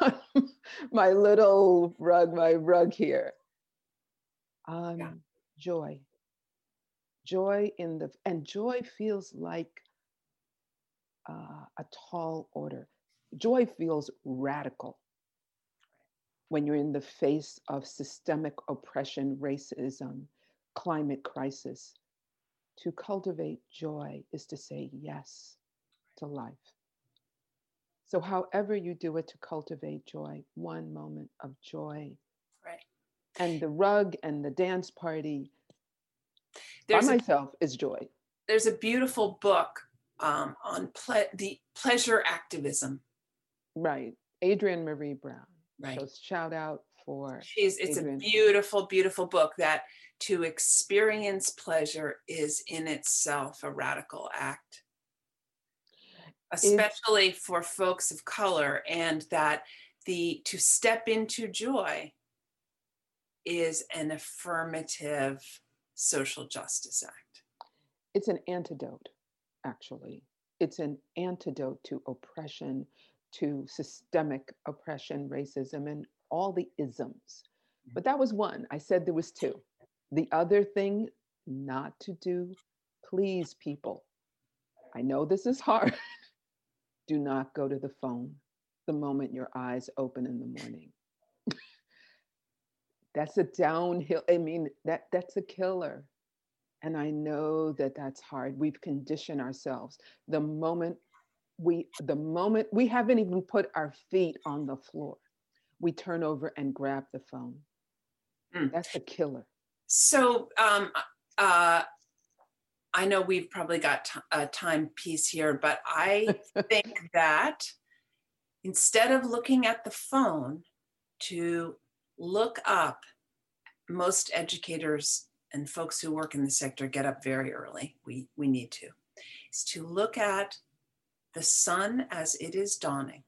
my, my little rug, my rug here. Um, yeah. Joy. Joy in the, and joy feels like uh, a tall order. Joy feels radical when you're in the face of systemic oppression, racism, climate crisis. To cultivate joy is to say yes to life. So however you do it to cultivate joy, one moment of joy. Right. And the rug and the dance party, There's by myself a, is joy. There's a beautiful book um, on ple- the pleasure activism. Right, Adrian Marie Brown. Right. So shout out for She's, It's Adrian. A beautiful, beautiful book that to experience pleasure is in itself a radical act, especially it's, for folks of color, and that the to step into joy is an affirmative social justice act. It's an antidote, actually. It's an antidote to oppression, to systemic oppression, racism, and all the isms. But that was one. I said there was two. The other thing not to do, please, people. I know this is hard. Do not go to the phone the moment your eyes open in the morning. That's a downhill. I mean, that that's a killer. And I know that that's hard. We've conditioned ourselves. The moment we, the moment we haven't even put our feet on the floor, we turn over and grab the phone. Mm. That's a killer. So um, uh, I know we've probably got t- a time piece here, but I think that instead of looking at the phone, to look up, most educators and folks who work in the sector get up very early. We we need to. Is to look at the sun as it is dawning.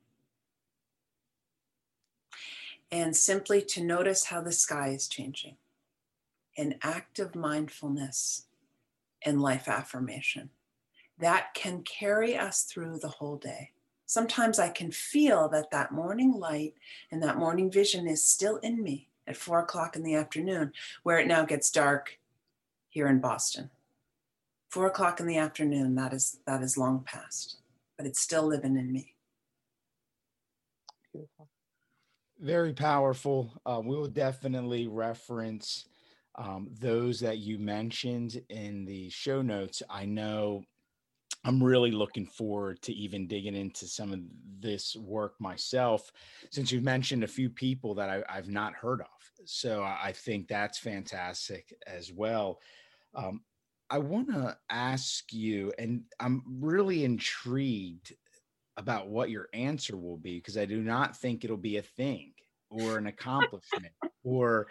And simply to notice how the sky is changing. An act of mindfulness and life affirmation. That can carry us through the whole day. Sometimes I can feel that that morning light and that morning vision is still in me at four o'clock in the afternoon, where it now gets dark here in Boston. Four o'clock in the afternoon, that is that is long past, but it's still living in me. Beautiful. Very powerful. Uh, we will definitely reference um, those that you mentioned in the show notes. I know I'm really looking forward to even digging into some of this work myself, since you've mentioned a few people that I, I've not heard of. So I think that's fantastic as well. Um, I want to ask you, and I'm really intrigued about what your answer will be, because I do not think it'll be a thing or an accomplishment or,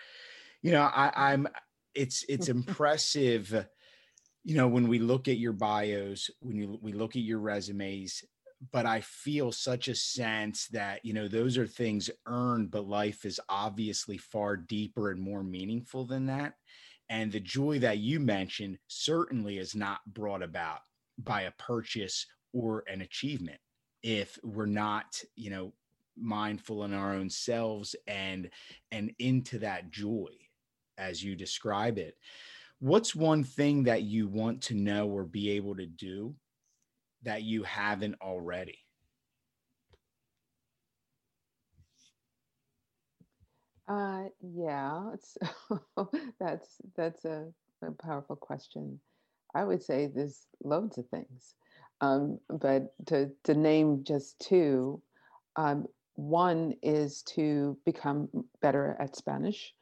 you know, I, I'm, it's, it's impressive, you know, when we look at your bios, when you, we look at your resumes, but I feel such a sense that, you know, those are things earned, but life is obviously far deeper and more meaningful than that. And the joy that you mentioned certainly is not brought about by a purchase or an achievement if we're not, you know, mindful in our own selves and and into that joy as you describe it. What's one thing that you want to know or be able to do that you haven't already? Uh, yeah, it's, that's that's a, a powerful question. I would say there's loads of things, um, but to, to name just two, um, one is to become better at Spanish.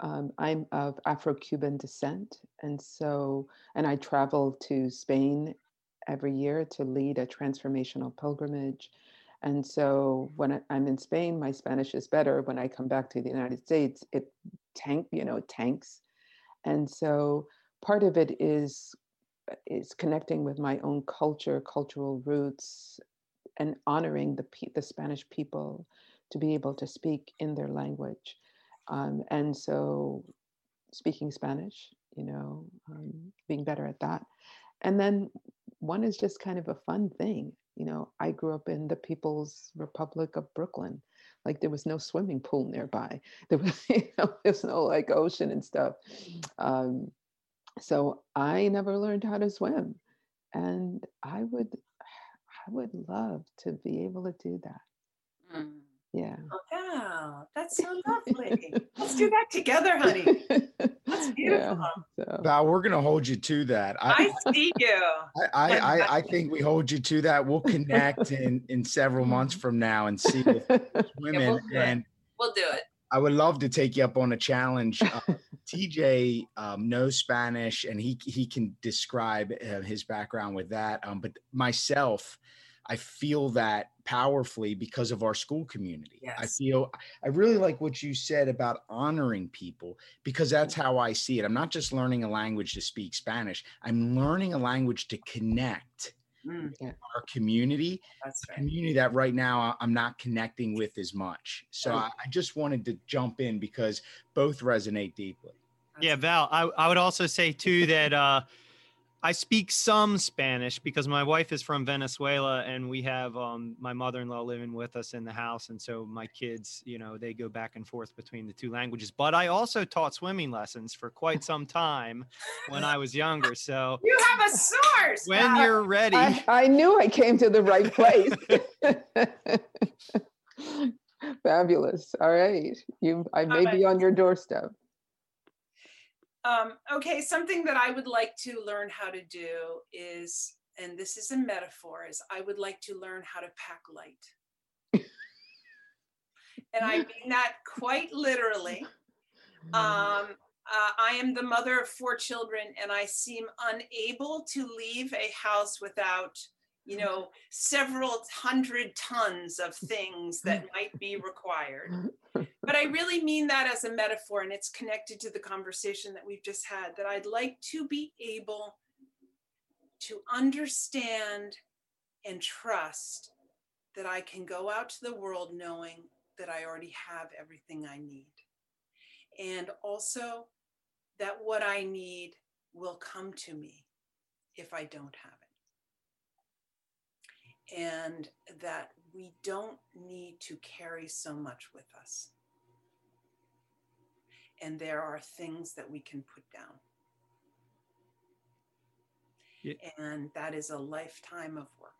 Um, I'm of Afro-Cuban descent, and so and I travel to Spain every year to lead a transformational pilgrimage. And so when I'm in Spain, my Spanish is better. When I come back to the United States, it tank, you know, tanks. And so part of it is, is connecting with my own culture, cultural roots, and honoring the, the Spanish people to be able to speak in their language. Um, and so speaking Spanish, you know, um, being better at that. And then one is just kind of a fun thing. You know, I grew up in the People's Republic of Brooklyn. Like there was no swimming pool nearby. There was, you know, there's no like ocean and stuff. Um, so I never learned how to swim, and I would, I would love to be able to do that. Mm. Yeah. Oh, wow, that's so lovely. Let's do that together, honey. That's beautiful. Yeah, so. Wow, we're gonna hold you to that. I, I see you. I, I, I, I think we hold you to that. We'll connect in, in several months from now and see if women yeah, we'll and we'll do it. I would love to take you up on a challenge. Uh, T J um, knows Spanish, and he he can describe uh, his background with that. Um, but myself, I feel that powerfully because of our school community. Yes. I feel, I really like what you said about honoring people, because that's how I see it. I'm not just learning a language to speak Spanish. I'm learning a language to connect mm, yeah. with our community, that's right. community that right now I'm not connecting with as much. So oh. I, I just wanted to jump in because both resonate deeply. Yeah, Val, I, I would also say too that, uh, I speak some Spanish because my wife is from Venezuela, and we have um, my mother-in-law living with us in the house. And so my kids, you know, they go back and forth between the two languages. But I also taught swimming lessons for quite some time when I was younger. So you have a source. When now. You're ready. I, I knew I came to the right place. Fabulous. All right. You, I may be on your doorstep. Um, okay, something that I would like to learn how to do is, and this is a metaphor, is I would like to learn how to pack light. And I mean that quite literally. Um, uh, I am the mother of four children, and I seem unable to leave a house without, you know, several hundred tons of things that might be required. But I really mean that as a metaphor, and it's connected to the conversation that we've just had, that I'd like to be able to understand and trust that I can go out to the world knowing that I already have everything I need. And also that what I need will come to me if I don't have it. And that we don't need to carry so much with us. And there are things that we can put down. Yeah. And that is a lifetime of work.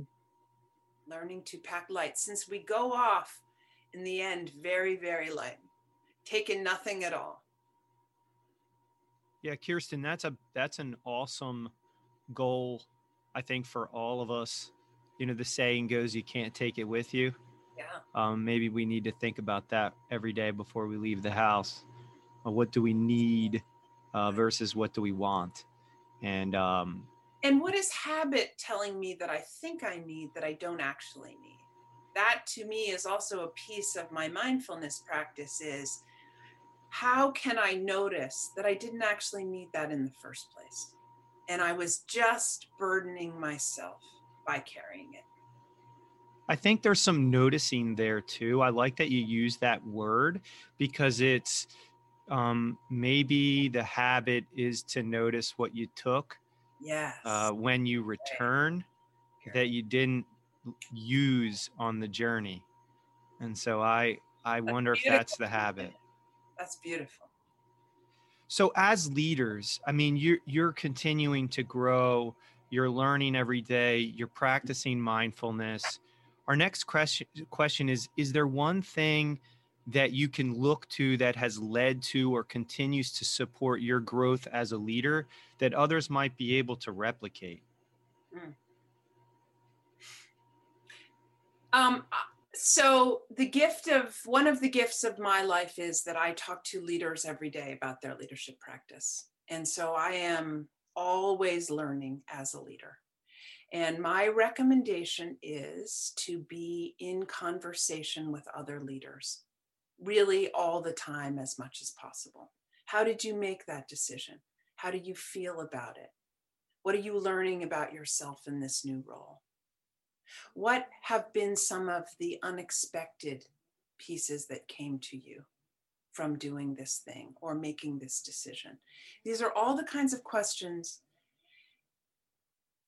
Mm-hmm. Learning to pack light, since we go off in the end very, very light, taking nothing at all. Yeah, Kirsten, that's a that's an awesome goal. I think for all of us, you know, the saying goes, you can't take it with you. Yeah. Um, maybe we need to think about that every day before we leave the house. What do we need uh, versus what do we want? And um, and what is habit telling me that I think I need that I don't actually need? That to me is also a piece of my mindfulness practice is, how can I notice that I didn't actually need that in the first place? And I was just burdening myself by carrying it. I think there's some noticing there too. I like that you use that word, because it's um, maybe the habit is to notice what you took. Yes. Uh, when you return, right, that you didn't use on the journey. And so I, I that's wonder beautiful. If that's the habit. That's beautiful. So as leaders, I mean, you're, you're continuing to grow, you're learning every day, you're practicing mindfulness. Our next question, question is, is there one thing that you can look to that has led to or continues to support your growth as a leader that others might be able to replicate? Mm. Um, so the gift of, one of the gifts of my life is that I talk to leaders every day about their leadership practice. And so I am always learning as a leader. And my recommendation is to be in conversation with other leaders, really all the time, as much as possible. How did you make that decision? How do you feel about it? What are you learning about yourself in this new role? What have been some of the unexpected pieces that came to you from doing this thing or making this decision? These are all the kinds of questions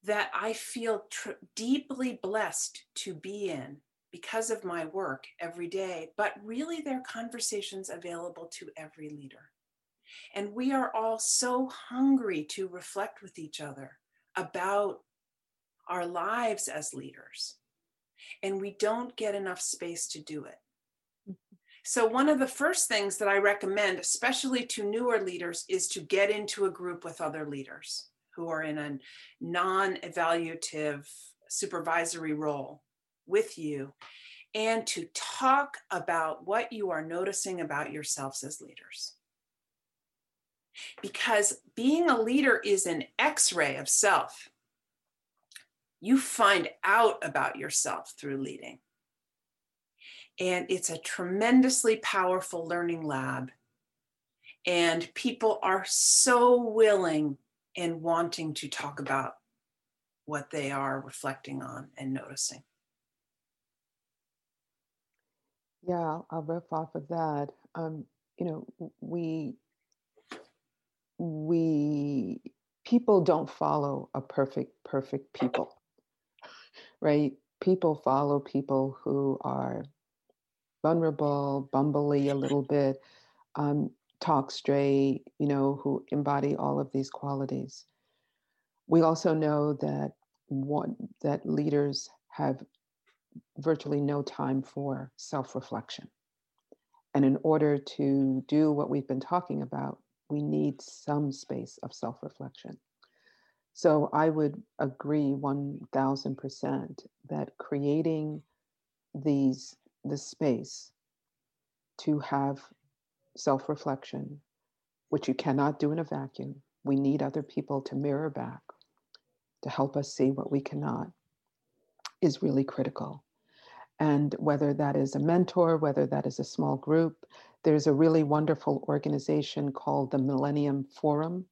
that I feel tr- deeply blessed to be in because of my work every day, but really they're conversations available to every leader. And we are all so hungry to reflect with each other about our lives as leaders, and we don't get enough space to do it. So one of the first things that I recommend, especially to newer leaders, is to get into a group with other leaders who are in a non-evaluative supervisory role with you, and to talk about what you are noticing about yourselves as leaders. Because being a leader is an X-ray of self. You find out about yourself through leading. And it's a tremendously powerful learning lab. And people are so willing and wanting to talk about what they are reflecting on and noticing. Yeah, I'll riff off of that. Um, you know, we, we, people don't follow a perfect, perfect people. Right? People follow people who are vulnerable, bumbly a little bit, um, talk straight, you know, who embody all of these qualities. We also know that one, that leaders have virtually no time for self-reflection. And in order to do what we've been talking about, we need some space of self-reflection. So I would agree one thousand percent that creating these, the space to have self-reflection, which you cannot do in a vacuum. We need other people to mirror back, to help us see what we cannot, is really critical. And whether that is a mentor, whether that is a small group, there's a really wonderful organization called the Millennium Forum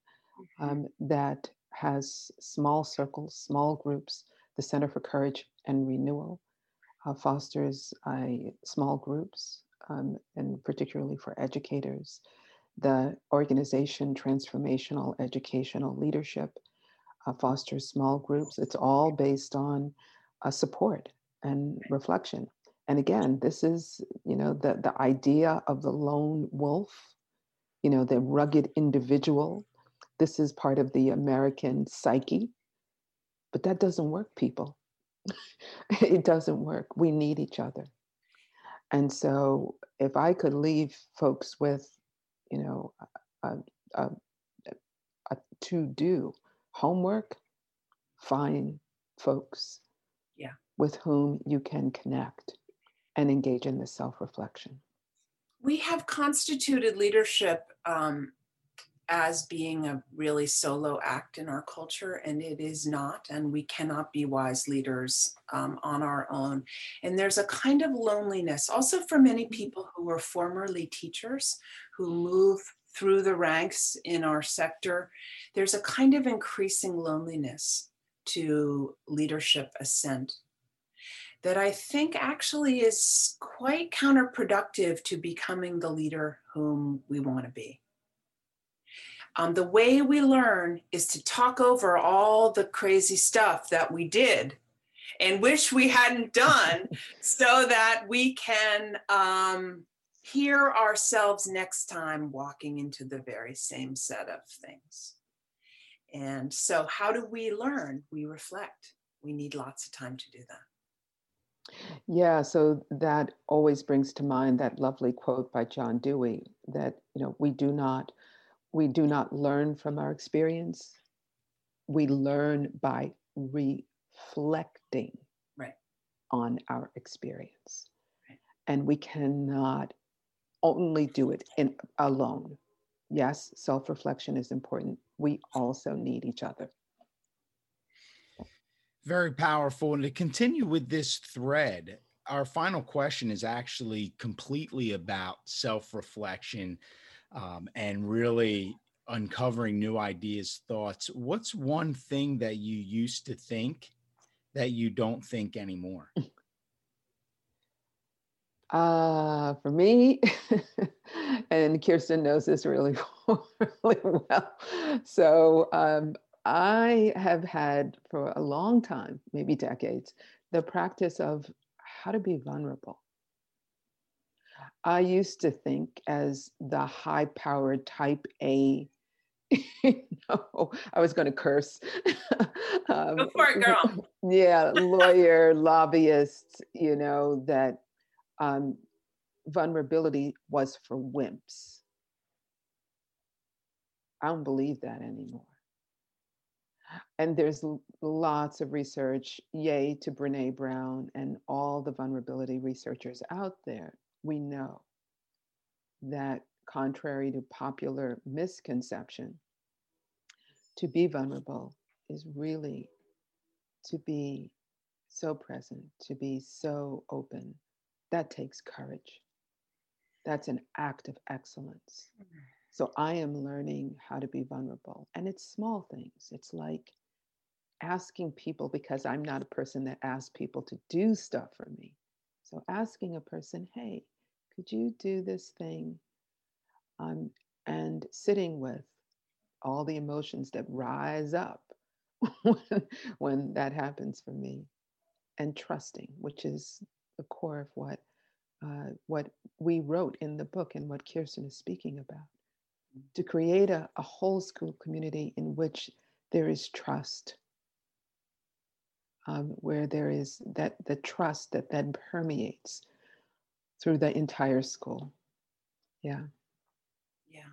um, that has small circles, small groups. The Center for Courage and Renewal uh, fosters uh, small groups, um, and particularly for educators. The organization Transformational Educational Leadership uh, fosters small groups. It's all based on uh, support and reflection. And again, this is, you know, the, the idea of the lone wolf, you know, the rugged individual. This is part of the American psyche, but that doesn't work, people. It doesn't work. We need each other. And so if I could leave folks with, you know, a, a, a to-do homework, find folks yeah. with whom you can connect and engage in this self-reflection. We have constituted leadership um, as being a really solo act in our culture, and it is not, and we cannot be wise leaders um, on our own. And there's a kind of loneliness also for many people who were formerly teachers who move through the ranks in our sector. There's a kind of increasing loneliness to leadership ascent that I think actually is quite counterproductive to becoming the leader whom we want to be. Um, the way we learn is to talk over all the crazy stuff that we did and wish we hadn't done so that we can um, hear ourselves next time walking into the very same set of things. And so how do we learn? We reflect. We need lots of time to do that. Yeah, so that always brings to mind that lovely quote by John Dewey that, you know, we do not We do not learn from our experience. We learn by reflecting right. on our experience. Right. And we cannot only do it in, alone. Yes, self-reflection is important. We also need each other. Very powerful. And to continue with this thread, our final question is actually completely about self-reflection. Um, and really uncovering new ideas, thoughts. What's one thing that you used to think that you don't think anymore? Uh, for me, and Kirsten knows this really, really well. So um, I have had for a long time, maybe decades, the practice of how to be vulnerable. I used to think as the high-powered type A, you know, I was going to curse. um, Go for it, girl. Yeah, lawyer, lobbyist, you know, that um, vulnerability was for wimps. I don't believe that anymore. And there's lots of research, yay to Brene Brown and all the vulnerability researchers out there. We know that, contrary to popular misconception, to be vulnerable is really to be so present, to be so open. That takes courage. That's an act of excellence. So I am learning how to be vulnerable. And it's small things. It's like asking people, because I'm not a person that asks people to do stuff for me. So asking a person, hey, could you do this thing? Um, and sitting with all the emotions that rise up when, when that happens for me, and trusting, which is the core of what uh, what we wrote in the book and what Kirsten is speaking about, to create a, a whole school community in which there is trust. Um, where there is that the trust that then permeates through the entire school. Yeah. Yeah.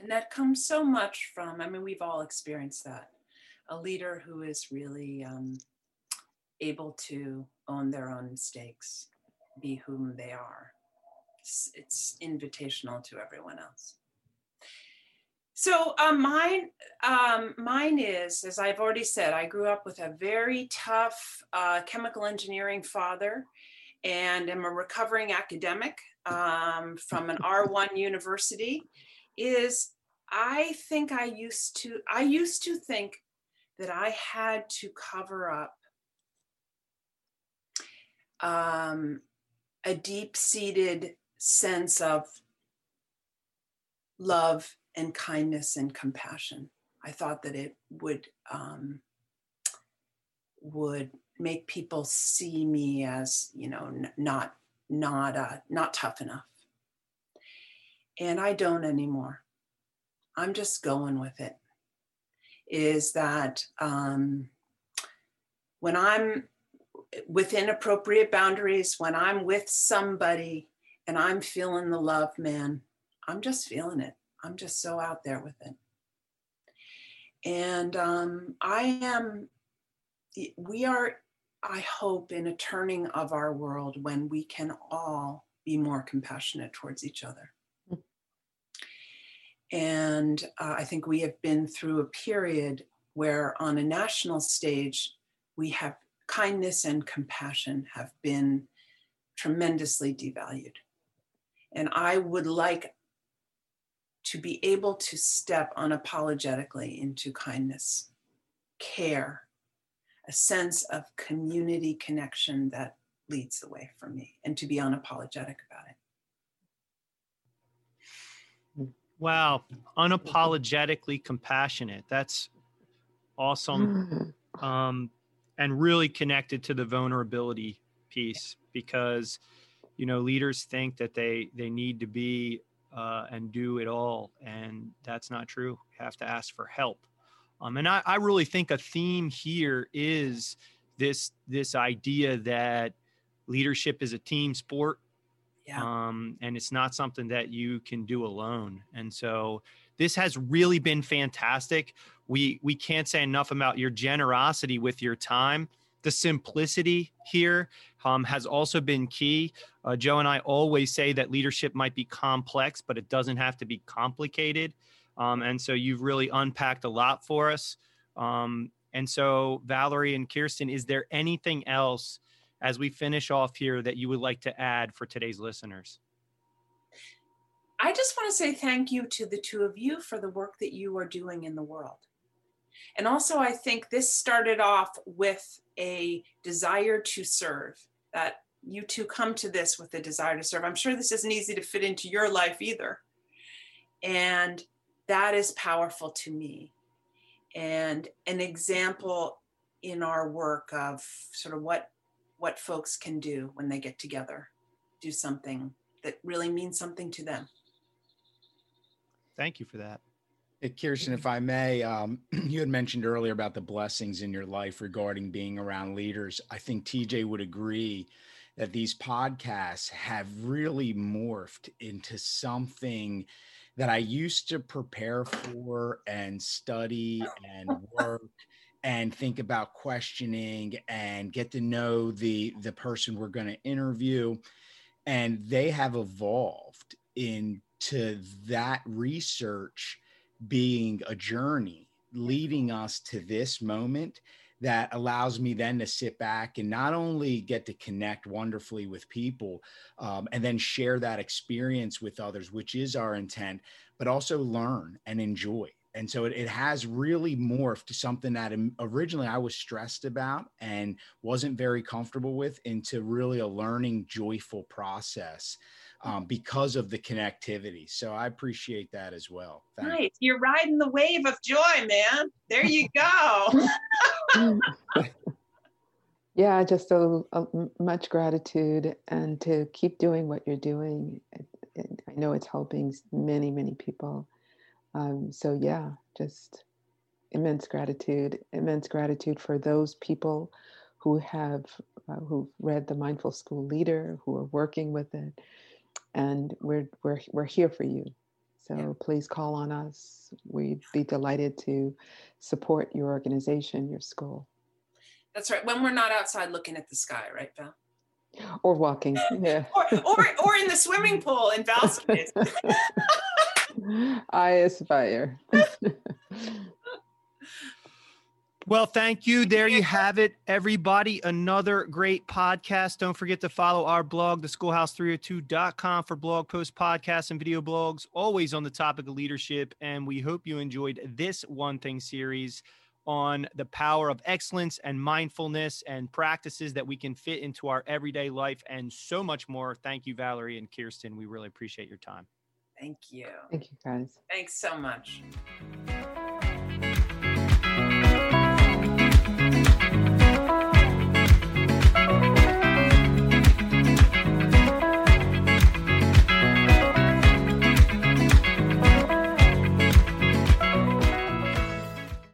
And that comes so much from, I mean, we've all experienced that. A leader who is really um, able to own their own mistakes, be whom they are. It's, it's invitational to everyone else. So um, mine, um, mine is, as I've already said, I grew up with a very tough uh, chemical engineering father, and am a recovering academic um, from an R one university. Is I think I used to, I used to think that I had to cover up um, a deep-seated sense of love and kindness and compassion. I thought that it would um, would make people see me as, you know, n- not not uh, not tough enough. And I don't anymore. I'm just going with it. Is that um, when I'm within appropriate boundaries, when I'm with somebody and I'm feeling the love, man, I'm just feeling it. I'm just so out there with it. And um, I am, we are, I hope, in a turning of our world when we can all be more compassionate towards each other. Mm-hmm. And uh, I think we have been through a period where on a national stage, we have kindness and compassion have been tremendously devalued. And I would like to be able to step unapologetically into kindness, care, a sense of community connection that leads the way for me, and to be unapologetic about it. Wow, unapologetically compassionate. That's awesome. Um, and really connected to the vulnerability piece, because, you know, leaders think that they, they need to be uh, and do it all. And that's not true. You have to ask for help. Um, and I, I really think a theme here is this, this idea that leadership is a team sport. Yeah. Um, and it's not something that you can do alone. And so this has really been fantastic. We we can't say enough about your generosity with your time. The simplicity here um, has also been key. Uh, Joe and I always say that leadership might be complex, but it doesn't have to be complicated. Um, and so you've really unpacked a lot for us. Um, and so Valerie and Kirsten, is there anything else as we finish off here that you would like to add for today's listeners? I just want to say thank you to the two of you for the work that you are doing in the world. And also, I think this started off with a desire to serve, that you two come to this with a desire to serve. I'm sure this isn't easy to fit into your life either. And that is powerful to me. And an example in our work of sort of what what folks can do when they get together, do something that really means something to them. Thank you for that. Hey, Kirsten, if I may, um, you had mentioned earlier about the blessings in your life regarding being around leaders. I think T J would agree that these podcasts have really morphed into something that I used to prepare for and study and work and think about questioning and get to know the, the person we're going to interview. And they have evolved into that research being a journey leading us to this moment that allows me then to sit back and not only get to connect wonderfully with people um, and then share that experience with others, which is our intent, but also learn and enjoy. And so it, it has really morphed to something that originally I was stressed about and wasn't very comfortable with into really a learning, joyful process um, because of the connectivity. So I appreciate that as well. Thank nice. You. You're riding the wave of joy, man. There you go. Yeah, just a, a much gratitude, and to keep doing what you're doing. I know it's helping many, many people. Um, so yeah, just immense gratitude, immense gratitude for those people who have, uh, who've read The Mindful School Leader, who are working with it, and we're, we're, we're here for you. So yeah. Please call on us. We'd be delighted to support your organization, your school. That's right. When we're not outside looking at the sky, right, Val? Or walking. Yeah. or, or, or in the swimming pool in Val's case. I aspire. Well, thank you. There you have it, everybody. Another great podcast. Don't forget to follow our blog, the schoolhouse three oh two dot com, for blog posts, podcasts, and video blogs, always on the topic of leadership. And we hope you enjoyed this One Thing series on the power of excellence and mindfulness and practices that we can fit into our everyday life and so much more. Thank you, Valerie and Kirsten. We really appreciate your time. Thank you. Thank you, guys. Thanks so much.